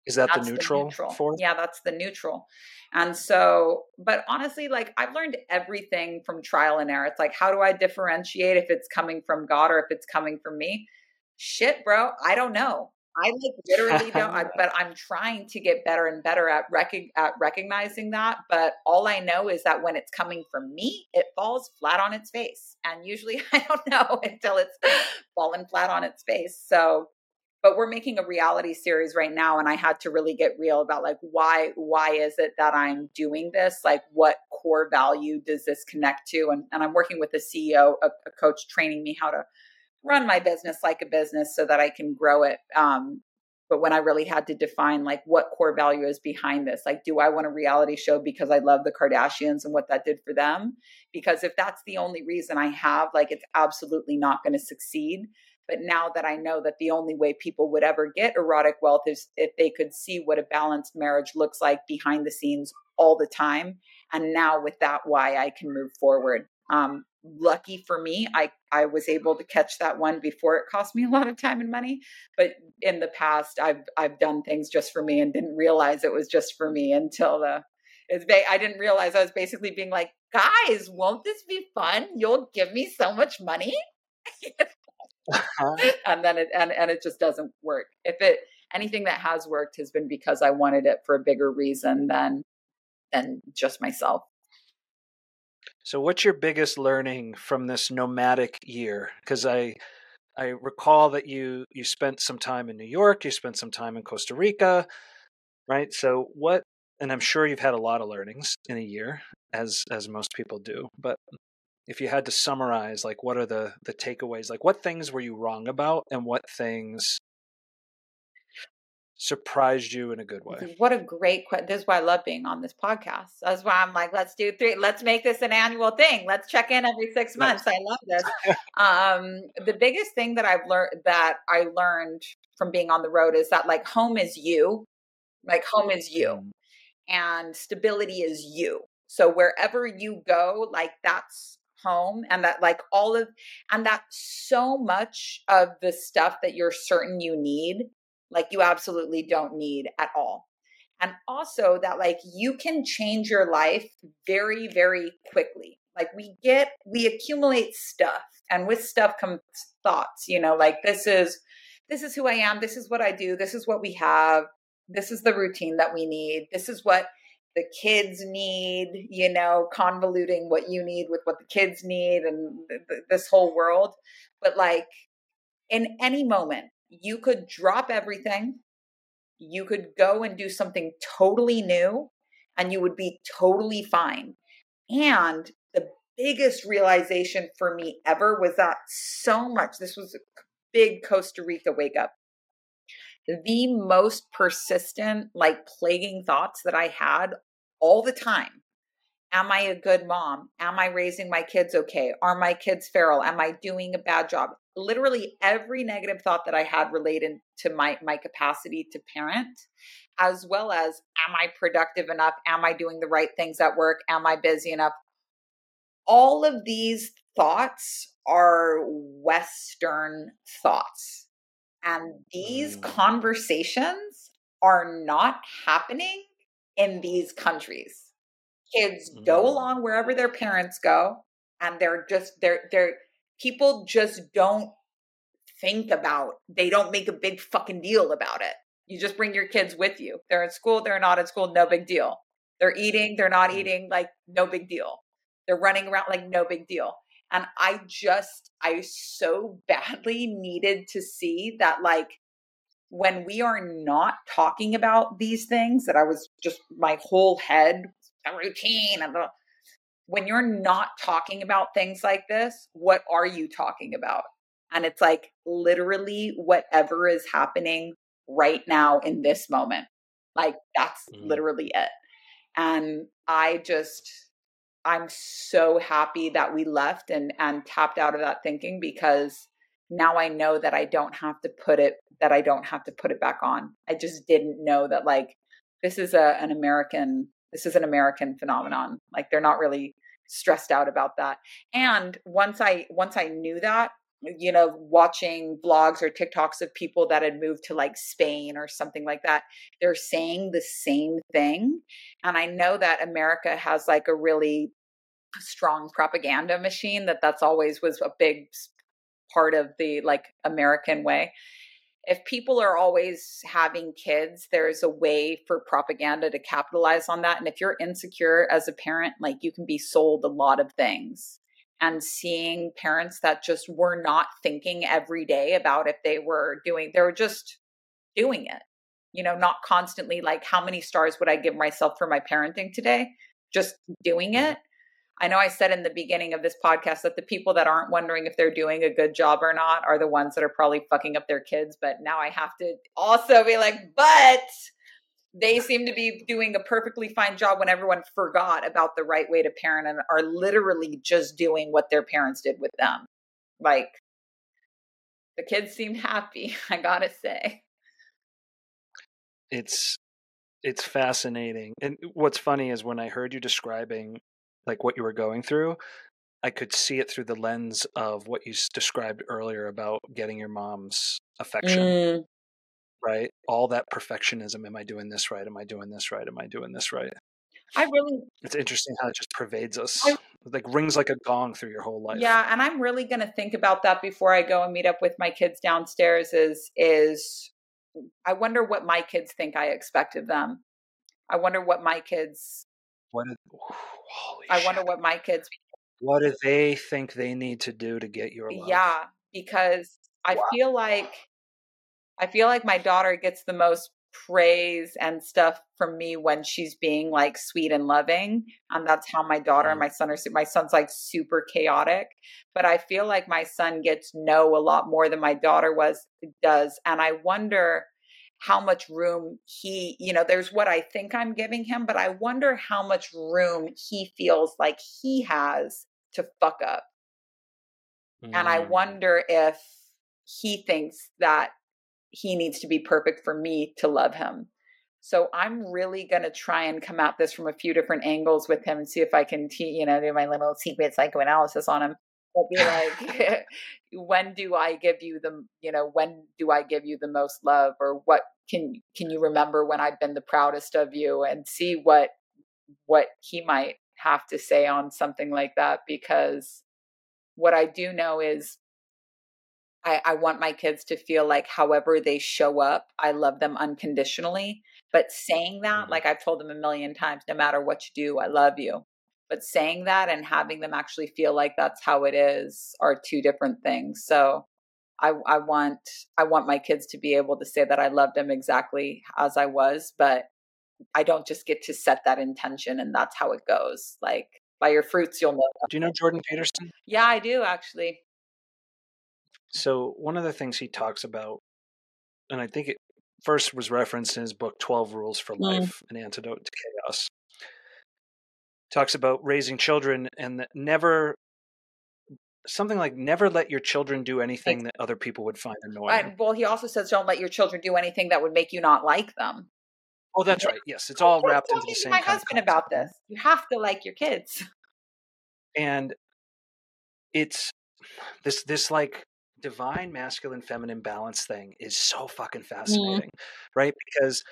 Is that the neutral for? Yeah, that's the neutral. And so, but honestly, like I've learned everything from trial and error. It's like, how do I differentiate if it's coming from God or if it's coming from me? Shit, bro. I don't know. I like literally don't, but I'm trying to get better and better at recognizing that. But all I know is that when it's coming from me, it falls flat on its face. And usually I don't know until it's fallen flat on its face. So, but we're making a reality series right now. And I had to really get real about like, why is it that I'm doing this? Like what core value does this connect to? And I'm working with a CEO, a coach training me how to run my business like a business so that I can grow it. But when I really had to define like what core value is behind this, like, do I want a reality show because I love the Kardashians and what that did for them? Because if that's the only reason I have, like, it's absolutely not going to succeed. But now that I know that the only way people would ever get erotic wealth is if they could see what a balanced marriage looks like behind the scenes all the time. And now with that, why I can move forward. Lucky for me, I was able to catch that one before it cost me a lot of time and money. But in the past, I've done things just for me and didn't realize it was just for me until I didn't realize I was basically being like, guys, won't this be fun? You'll give me so much money. And then it just doesn't work. Anything that has worked has been because I wanted it for a bigger reason than just myself. So what's your biggest learning from this nomadic year? Because I recall that you spent some time in New York, you spent some time in Costa Rica, right? So what, and I'm sure you've had a lot of learnings in a year, as most people do, but if you had to summarize, like what are the takeaways? Like what things were you wrong about and what things surprised you in a good way? What a great question. This is why I love being on this podcast. That's why I'm like, let's do three. Let's make this an annual thing. Let's check in every 6 months. I love this. The biggest thing that I learned from being on the road is that like home is you, and stability is you. So wherever you go, like that's home, and that like that so much of the stuff that you're certain you need, like you absolutely don't need at all. And also that like you can change your life very, very quickly. Like we accumulate stuff, and with stuff comes thoughts, you know, like this is who I am. This is what I do. This is what we have. This is the routine that we need. This is what the kids need, you know, convoluting what you need with what the kids need and this whole world. But like in any moment, you could drop everything. You could go and do something totally new, and you would be totally fine. And the biggest realization for me ever was that so much, this was a big Costa Rica wake up. The most persistent, like plaguing thoughts that I had all the time. Am I a good mom? Am I raising my kids okay? Are my kids feral? Am I doing a bad job? Literally every negative thought that I had related to my capacity to parent, as well as, am I productive enough? Am I doing the right things at work? Am I busy enough? All of these thoughts are Western thoughts. And these conversations are not happening in these countries. Kids go along wherever their parents go, and people just don't think about, they don't make a big fucking deal about it. You just bring your kids with you. They're at school, they're not at school, no big deal. They're eating, they're not eating, like no big deal. They're running around, like no big deal. And I so badly needed to see that like, when we are not talking about these things, that I was just, my whole head a routine. And when you're not talking about things like this, what are you talking about? And it's like literally whatever is happening right now in this moment, like that's literally it. And I just, I'm so happy that we left and tapped out of that thinking, because now I know that I don't have to put it, that I don't have to put it back on. I just didn't know that, like, this is an American phenomenon. Like, they're not really stressed out about that. And once I knew that, you know, watching blogs or TikToks of people that had moved to like Spain or something like that, they're saying the same thing. And I know that America has like a really strong propaganda machine, that's always was a big part of the like American way. If people are always having kids, there's a way for propaganda to capitalize on that. And if you're insecure as a parent, like, you can be sold a lot of things. And seeing parents that just were not thinking every day about if they were just doing it, you know, not constantly like, how many stars would I give myself for my parenting today? Just doing it. I know I said in the beginning of this podcast that the people that aren't wondering if they're doing a good job or not are the ones that are probably fucking up their kids. But now I have to also be like, but they seem to be doing a perfectly fine job when everyone forgot about the right way to parent and are literally just doing what their parents did with them. Like, the kids seemed happy, I gotta say. It's fascinating. And what's funny is when I heard you describing like what you were going through, I could see it through the lens of what you described earlier about getting your mom's affection. Mm. Right? All that perfectionism. Am I doing this right? Am I doing this right? Am I doing this right? It's interesting how it just pervades us. Like rings like a gong through your whole life. Yeah. And I'm really going to think about that before I go and meet up with my kids downstairs is I wonder what my kids think I expect of them. I wonder what my kids, what do they think they need to do to get your love? Yeah. Because I feel like my daughter gets the most praise and stuff from me when she's being like sweet and loving. And that's how my daughter and my son's like super chaotic, but I feel like my son gets no a lot more than my daughter does. And I wonder how much room he, you know, there's what I think I'm giving him, but I wonder how much room he feels like he has to fuck up. Mm. And I wonder if he thinks that he needs to be perfect for me to love him. So I'm really going to try and come at this from a few different angles with him and see if I can, do my little secret psychoanalysis on him. I'll be like, when do I give you the most love? Or what can you remember when I've been the proudest of you, and see what he might have to say on something like that. Because what I do know is, I want my kids to feel like however they show up, I love them unconditionally. But saying that, mm-hmm. like I've told them a million times, no matter what you do, I love you. But saying that and having them actually feel like that's how it is are two different things. So I want my kids to be able to say that I love them exactly as I was, but I don't just get to set that intention and that's how it goes. Like, by your fruits, you'll know them. Do you know Jordan Peterson? Yeah, I do actually. So one of the things he talks about, and I think it first was referenced in his book, 12 Rules for Life, An Antidote to Chaos, talks about raising children and never let your children do anything that other people would find annoying. Right. Well, he also says, don't let your children do anything that would make you not like them. Oh, that's right. Yes. It's all wrapped into the same thing. I was talking to my husband about this. You have to like your kids. And it's this like divine masculine feminine balance thing is so fucking fascinating, right? Because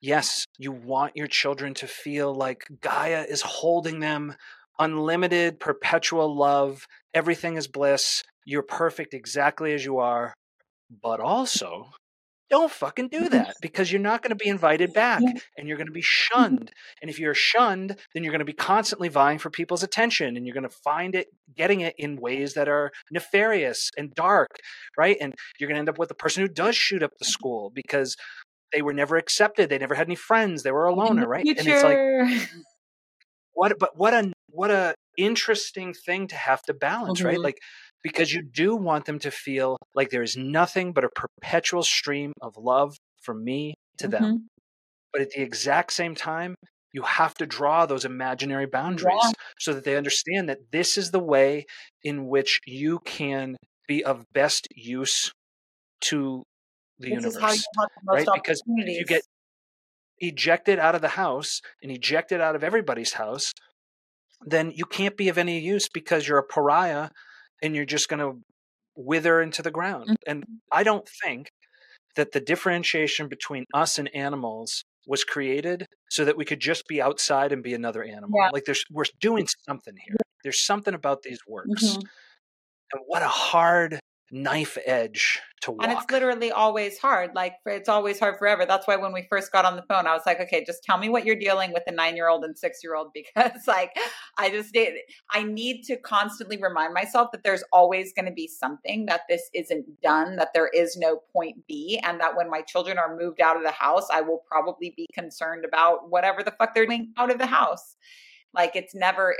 yes, you want your children to feel like Gaia is holding them, unlimited, perpetual love, everything is bliss, you're perfect exactly as you are, but also don't fucking do that, because you're not going to be invited back and you're going to be shunned. And if you're shunned, then you're going to be constantly vying for people's attention and you're going to getting it in ways that are nefarious and dark, right? And you're going to end up with the person who does shoot up the school because they were never accepted. They never had any friends. They were a loner, right? And it's like, what a interesting thing to have to balance, right? Like, because you do want them to feel like there is nothing but a perpetual stream of love from me to them. But at the exact same time, You have to draw those imaginary boundaries so that they understand that this is the way in which you can be of best use to the universe. Is how you have the most opportunities. Because if you get ejected out of the house and ejected out of everybody's house, then you can't be of any use because you're a pariah and you're just going to wither into the ground. Mm-hmm. And I don't think that the differentiation between us and animals was created so that we could just be outside and be another animal. Yeah. Like we're doing something here. There's something about these works. Mm-hmm. And what a hard knife edge to walk. And it's literally always hard. Like it's always hard forever. That's why when we first got on the phone, I was like, okay, just tell me what you're dealing with the 9-year-old and 6-year-old, because like, I need to constantly remind myself that there's always going to be something, that this isn't done, that there is no point B. And that when my children are moved out of the house, I will probably be concerned about whatever the fuck they're doing out of the house. Like it's never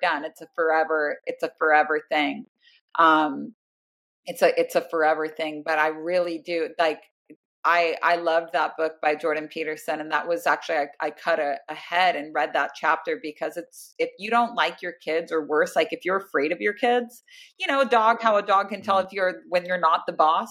done. It's a forever thing. It's a forever thing, but I really do like, I loved that book by Jordan Peterson. And that was actually, I cut ahead and read that chapter because it's, if you don't like your kids or worse, like if you're afraid of your kids, you know, how a dog can tell if when you're not the boss,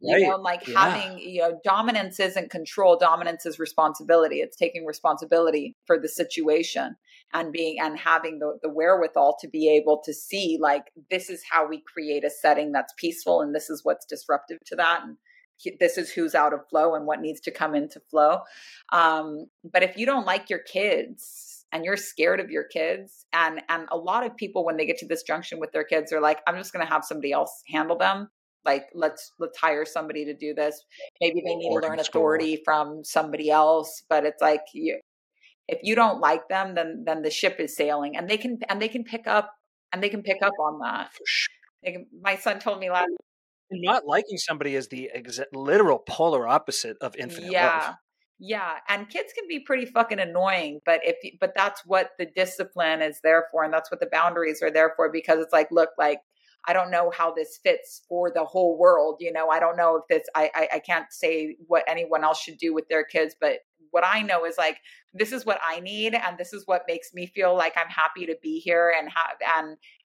you know, like having, you know, dominance isn't control. Dominance is responsibility. It's taking responsibility for the situation and having the wherewithal to be able to see, like, this is how we create a setting that's peaceful. And this is what's disruptive to that. And this is who's out of flow and what needs to come into flow. But if you don't like your kids and you're scared of your kids, and a lot of people, when they get to this junction with their kids, are like, I'm just going to have somebody else handle them. Like, let's hire somebody to do this. Maybe they need to learn authority from somebody else, but it's like, if you don't like them, then the ship is sailing, and they can pick up on that. My son told me last. Not liking somebody is the literal polar opposite of infinite love. Yeah. And kids can be pretty fucking annoying, but that's what the discipline is there for. And that's what the boundaries are there for, because it's like, look, like, I don't know how this fits for the whole world. You know, I don't know if this, I can't say what anyone else should do with their kids, but what I know is like, this is what I need. And this is what makes me feel like I'm happy to be here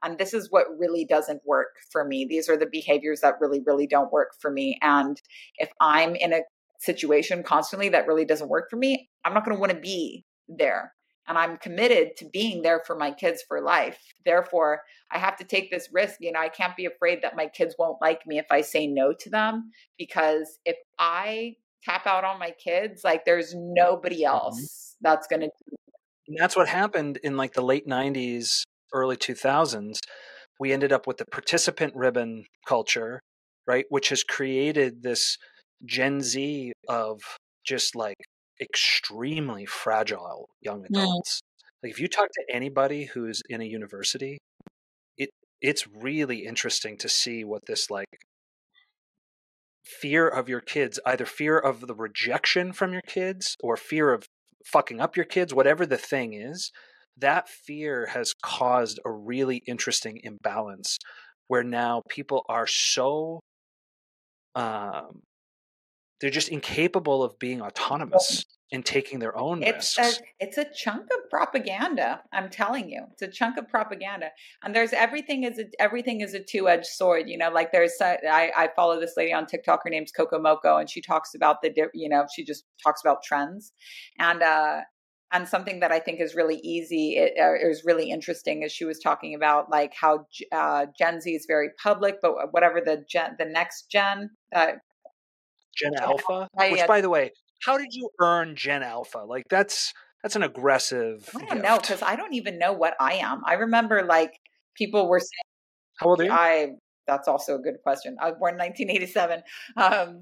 and this is what really doesn't work for me. These are the behaviors that really, really don't work for me. And if I'm in a situation constantly that really doesn't work for me, I'm not going to want to be there. And I'm committed to being there for my kids for life. Therefore, I have to take this risk. You know, I can't be afraid that my kids won't like me if I say no to them, because if I tap out on my kids, like, there's nobody else that's going to do that. And that's what happened in like the late 90s, early 2000s. We ended up with the participant ribbon culture, right? Which has created this Gen Z of just like extremely fragile young adults. Like, if you talk to anybody who's in a university, it's really interesting to see what this like fear of your kids, either fear of the rejection from your kids or fear of fucking up your kids, whatever the thing is, that fear has caused a really interesting imbalance where now people are so they're just incapable of being autonomous and taking their own risks. It's a chunk of propaganda. I'm telling you, it's a chunk of propaganda. And there's everything is a two-edged sword. You know, like I follow this lady on TikTok. Her name's Coco Moco, and she talks about she just talks about trends. And something that I think is really easy, it was really interesting, is she was talking about like how Gen Z is very public, but whatever the next gen. Gen Alpha, which, by the way, how did you earn Gen Alpha? Like, that's an aggressive I don't gift. Know, because I don't even know what I am. I remember, like, people were saying, how old are you? That's also a good question. I was born in 1987. How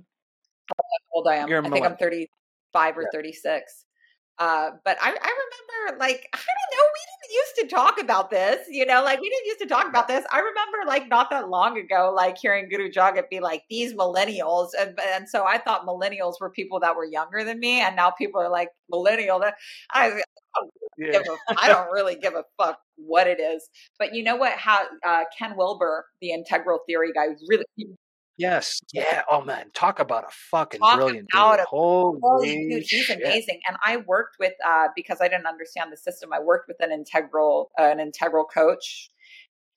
old I am. I think I'm 35 or 36. But I remember, like, I don't know, we didn't used to talk about this, you know, like, we didn't used to talk about this. I remember, like, not that long ago, like, hearing Guru Jagat be like, these millennials. And so I thought millennials were people that were younger than me. And now people are like, millennial. I don't really give a fuck what it is. But you know what, how Ken Wilber, the integral theory guy, really Yes. Yeah. Oh man, talk about a fucking brilliant dude. Holy dude, he's amazing. And I worked with because I didn't understand the system, I worked with an integral coach.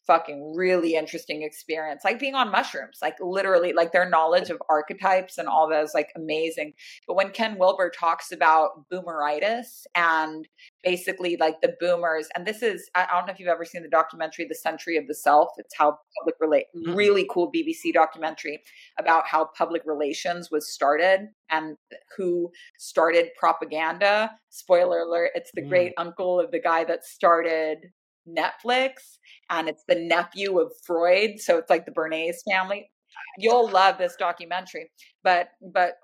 Fucking really interesting experience, like being on mushrooms, like literally, like their knowledge of archetypes and all that is like amazing. But when Ken Wilber talks about boomeritis and basically like the boomers, and this is, I don't know if you've ever seen the documentary, The Century of the Self. It's how public really cool BBC documentary about how public relations was started and who started propaganda. Spoiler alert, it's the great uncle of the guy that started Netflix, and it's the nephew of Freud. So it's like the Bernays family. You'll love this documentary, but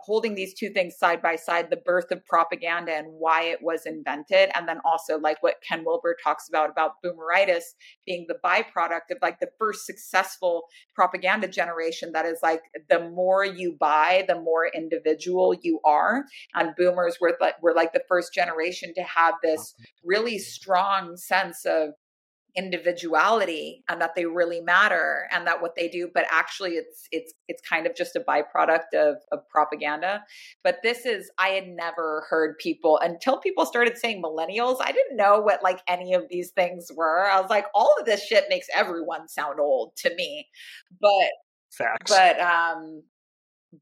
holding these two things side by side, the birth of propaganda and why it was invented. And then also like what Ken Wilber talks about boomeritis being the byproduct of like the first successful propaganda generation. That is like, the more you buy, the more individual you are. And boomers were like the first generation to have this really strong sense of individuality and that they really matter and that what they do, but actually it's kind of just a byproduct of propaganda. But this is, I had never heard people until people started saying millennials. I didn't know what like any of these things were. I was like, all of this shit makes everyone sound old to me, but facts.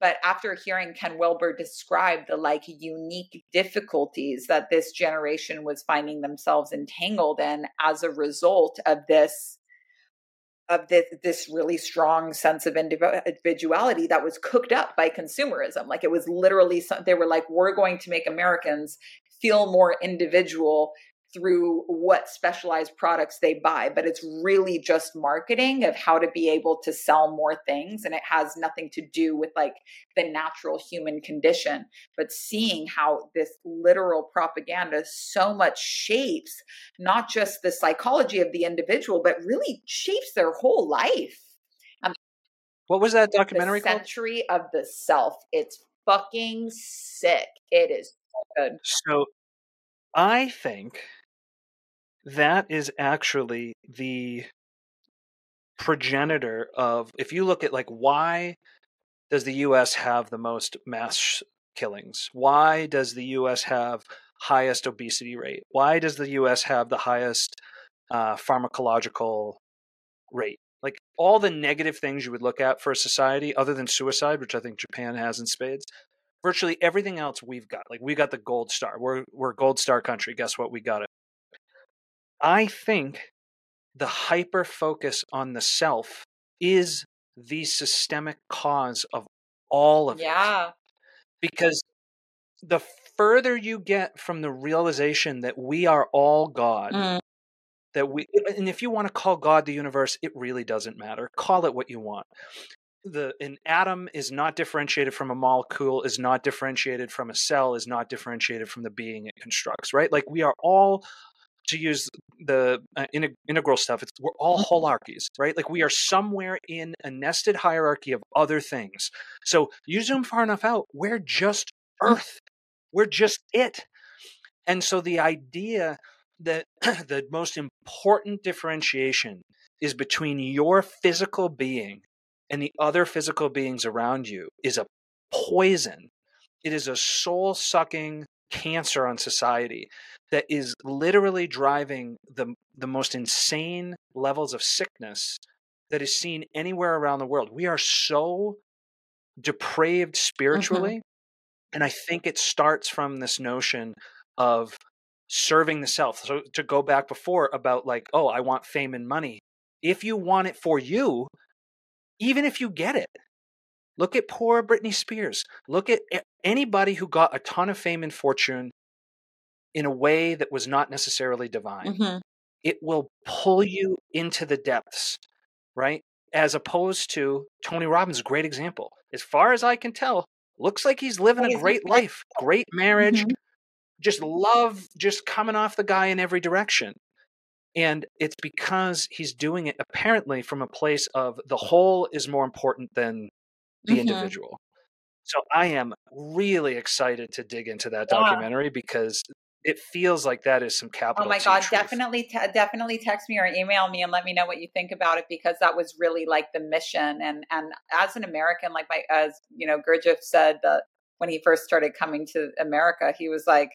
But after hearing Ken Wilber describe the like unique difficulties that this generation was finding themselves entangled in as a result of this really strong sense of individuality that was cooked up by consumerism. Like it was literally, they were like, we're going to make Americans feel more individual through what specialized products they buy, but it's really just marketing of how to be able to sell more things. And it has nothing to do with like the natural human condition, but seeing how this literal propaganda so much shapes, not just the psychology of the individual, but really shapes their whole life. What was that documentary called? Century of the Self. It's fucking sick. It is so good. So I think that is actually the progenitor of, if you look at like, why does the US have the most mass killings? Why does the US have highest obesity rate? Why does the US have the highest pharmacological rate? Like all the negative things you would look at for a society other than suicide, which I think Japan has in spades. Virtually everything else we've got, like we got the gold star. We're a gold star country. Guess what? We got it. I think the hyper focus on the self is the systemic cause of all of it. Because the further you get from the realization that we are all God, and if you want to call God the universe, it really doesn't matter. Call it what you want. An atom is not differentiated from a molecule, is not differentiated from a cell, is not differentiated from the being it constructs, right? Like we are all, to use the integral stuff, we're all holarchies, right? Like we are somewhere in a nested hierarchy of other things. So you zoom far enough out, we're just Earth. We're just it. And so the idea that the most important differentiation is between your physical being and the other physical beings around you is a poison. It is a soul-sucking cancer on society that is literally driving the most insane levels of sickness that is seen anywhere around the world. We are so depraved spiritually. And I think it starts from this notion of serving the self. So to go back before about like, oh, I want fame and money. If you want it for you, even if you get it, look at poor Britney Spears. Look at anybody who got a ton of fame and fortune in a way that was not necessarily divine. It will pull you into the depths, right? As opposed to Tony Robbins, great example. As far as I can tell, looks like he's living a great life, great marriage, just love, just coming off the guy in every direction. And it's because he's doing it apparently from a place of the whole is more important than the individual. So I am really excited to dig into that documentary because It feels like that is some capital. Oh my God, truth. Definitely text me or email me and let me know what you think about it, because that was really like the mission. And as an American, like Gurdjieff said that when he first started coming to America, he was like,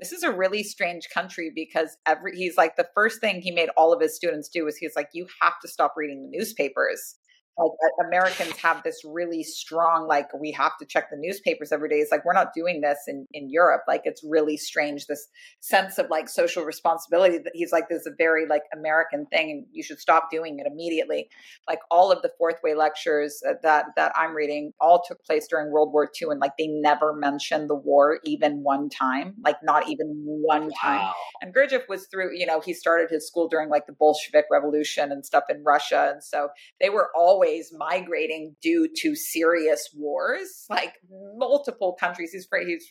this is a really strange country, because he's like, the first thing he made all of his students do was he's like, you have to stop reading the newspapers. Like, Americans have this really strong, like, we have to check the newspapers every day. It's like, we're not doing this in Europe. Like, it's really strange, this sense of like social responsibility that he's like, there's a very like American thing, and you should stop doing it immediately. Like, all of the fourth way lectures that I'm reading all took place during World War II. And like, they never mentioned the war even one time, like not even one time. Wow. And Gurdjieff was through, he started his school during like the Bolshevik Revolution and stuff in Russia. And so they were always migrating due to serious wars, like multiple countries. He's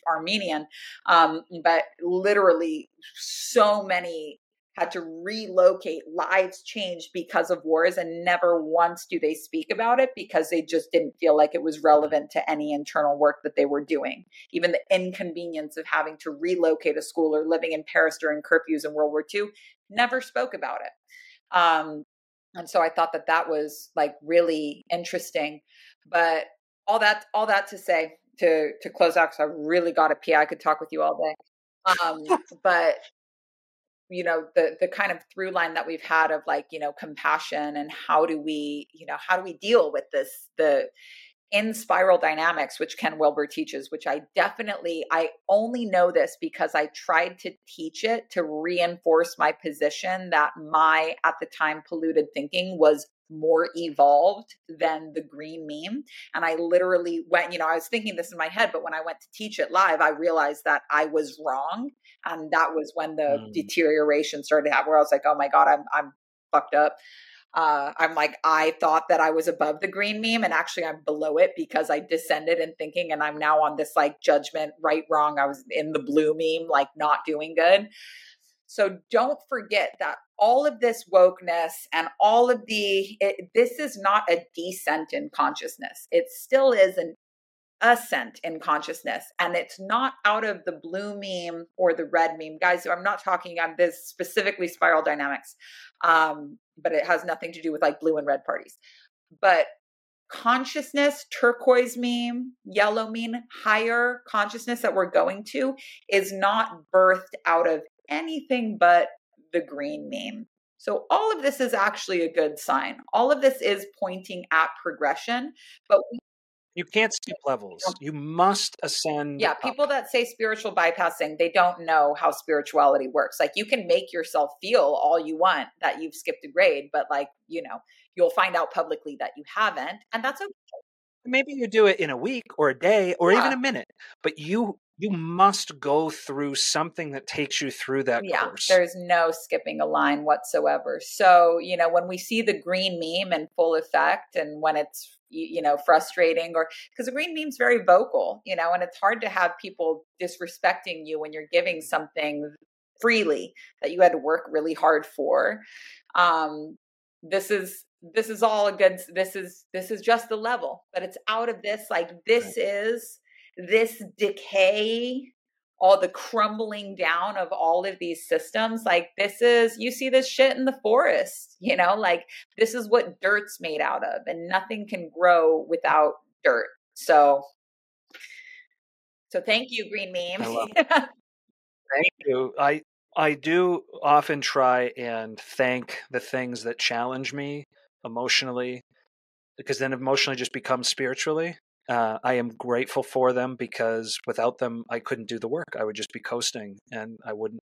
Armenian, but literally so many had to relocate, lives changed because of wars, and never once do they speak about it, because they just didn't feel like it was relevant to any internal work that they were doing. Even the inconvenience of having to relocate a school or living in Paris during curfews in World War II, never spoke about it. And so I thought that was like really interesting, but all that to say, to close out, because I really got to pee. I could talk with you all day. But the kind of through line that we've had of like, compassion, and how do we deal with this, in Spiral Dynamics, which Ken Wilber teaches, which I only know this because I tried to teach it to reinforce my position that my, at the time, polluted thinking was more evolved than the green meme. And I literally went, I was thinking this in my head, but when I went to teach it live, I realized that I was wrong. And that was when the deterioration started to happen, where I was like, oh my God, I'm fucked up. I'm like, I thought that I was above the green meme, and actually I'm below it, because I descended in thinking, and I'm now on this like judgment, right, wrong. I was in the blue meme, like not doing good. So don't forget that all of this wokeness and all of this is not a descent in consciousness. It still is an ascent in consciousness. And it's not out of the blue meme or the red meme, guys. I'm not talking on this specifically Spiral Dynamics. But it has nothing to do with like blue and red parties, but consciousness, turquoise meme, yellow meme, higher consciousness that we're going to is not birthed out of anything but the green meme. So all of this is actually a good sign. All of this is pointing at progression, but you can't skip levels. You must ascend. Yeah. People that say spiritual bypassing, they don't know how spirituality works. Like, you can make yourself feel all you want that you've skipped a grade, but like, you'll find out publicly that you haven't. And that's okay. Maybe you do it in a week or a day or even a minute, but you must go through something that takes you through that course. There's no skipping a line whatsoever. So, when we see the green meme in full effect, and when it's, frustrating, or because the green meme's very vocal, and it's hard to have people disrespecting you when you're giving something freely that you had to work really hard for. This is all a good, this is just the level, but it's out of this, like, this is this decay, all the crumbling down of all of these systems. Like, this is, you see this shit in the forest, like, this is what dirt's made out of, and nothing can grow without dirt. So thank you, green meme. Thank you. I do often try and thank the things that challenge me emotionally, because then emotionally just becomes spiritually. I am grateful for them, because without them, I couldn't do the work. I would just be coasting, and I wouldn't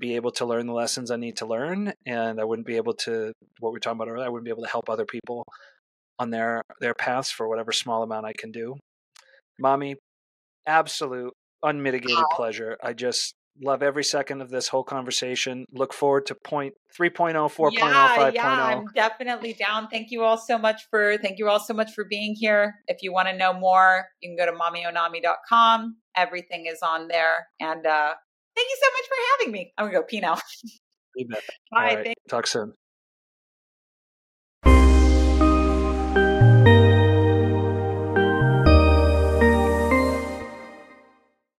be able to learn the lessons I need to learn. And I wouldn't be able to, what we were talking about earlier, I wouldn't be able to help other people on their paths for whatever small amount I can do. Mami, absolute unmitigated pleasure. I just love every second of this whole conversation. Look forward to 3.0, 4.0, 5.0. Yeah, I'm definitely down. Thank you all so much for being here. If you want to know more, you can go to mamionami.com. Everything is on there. And thank you so much for having me. I'm going to go pee now. Bye. Right. Talk soon.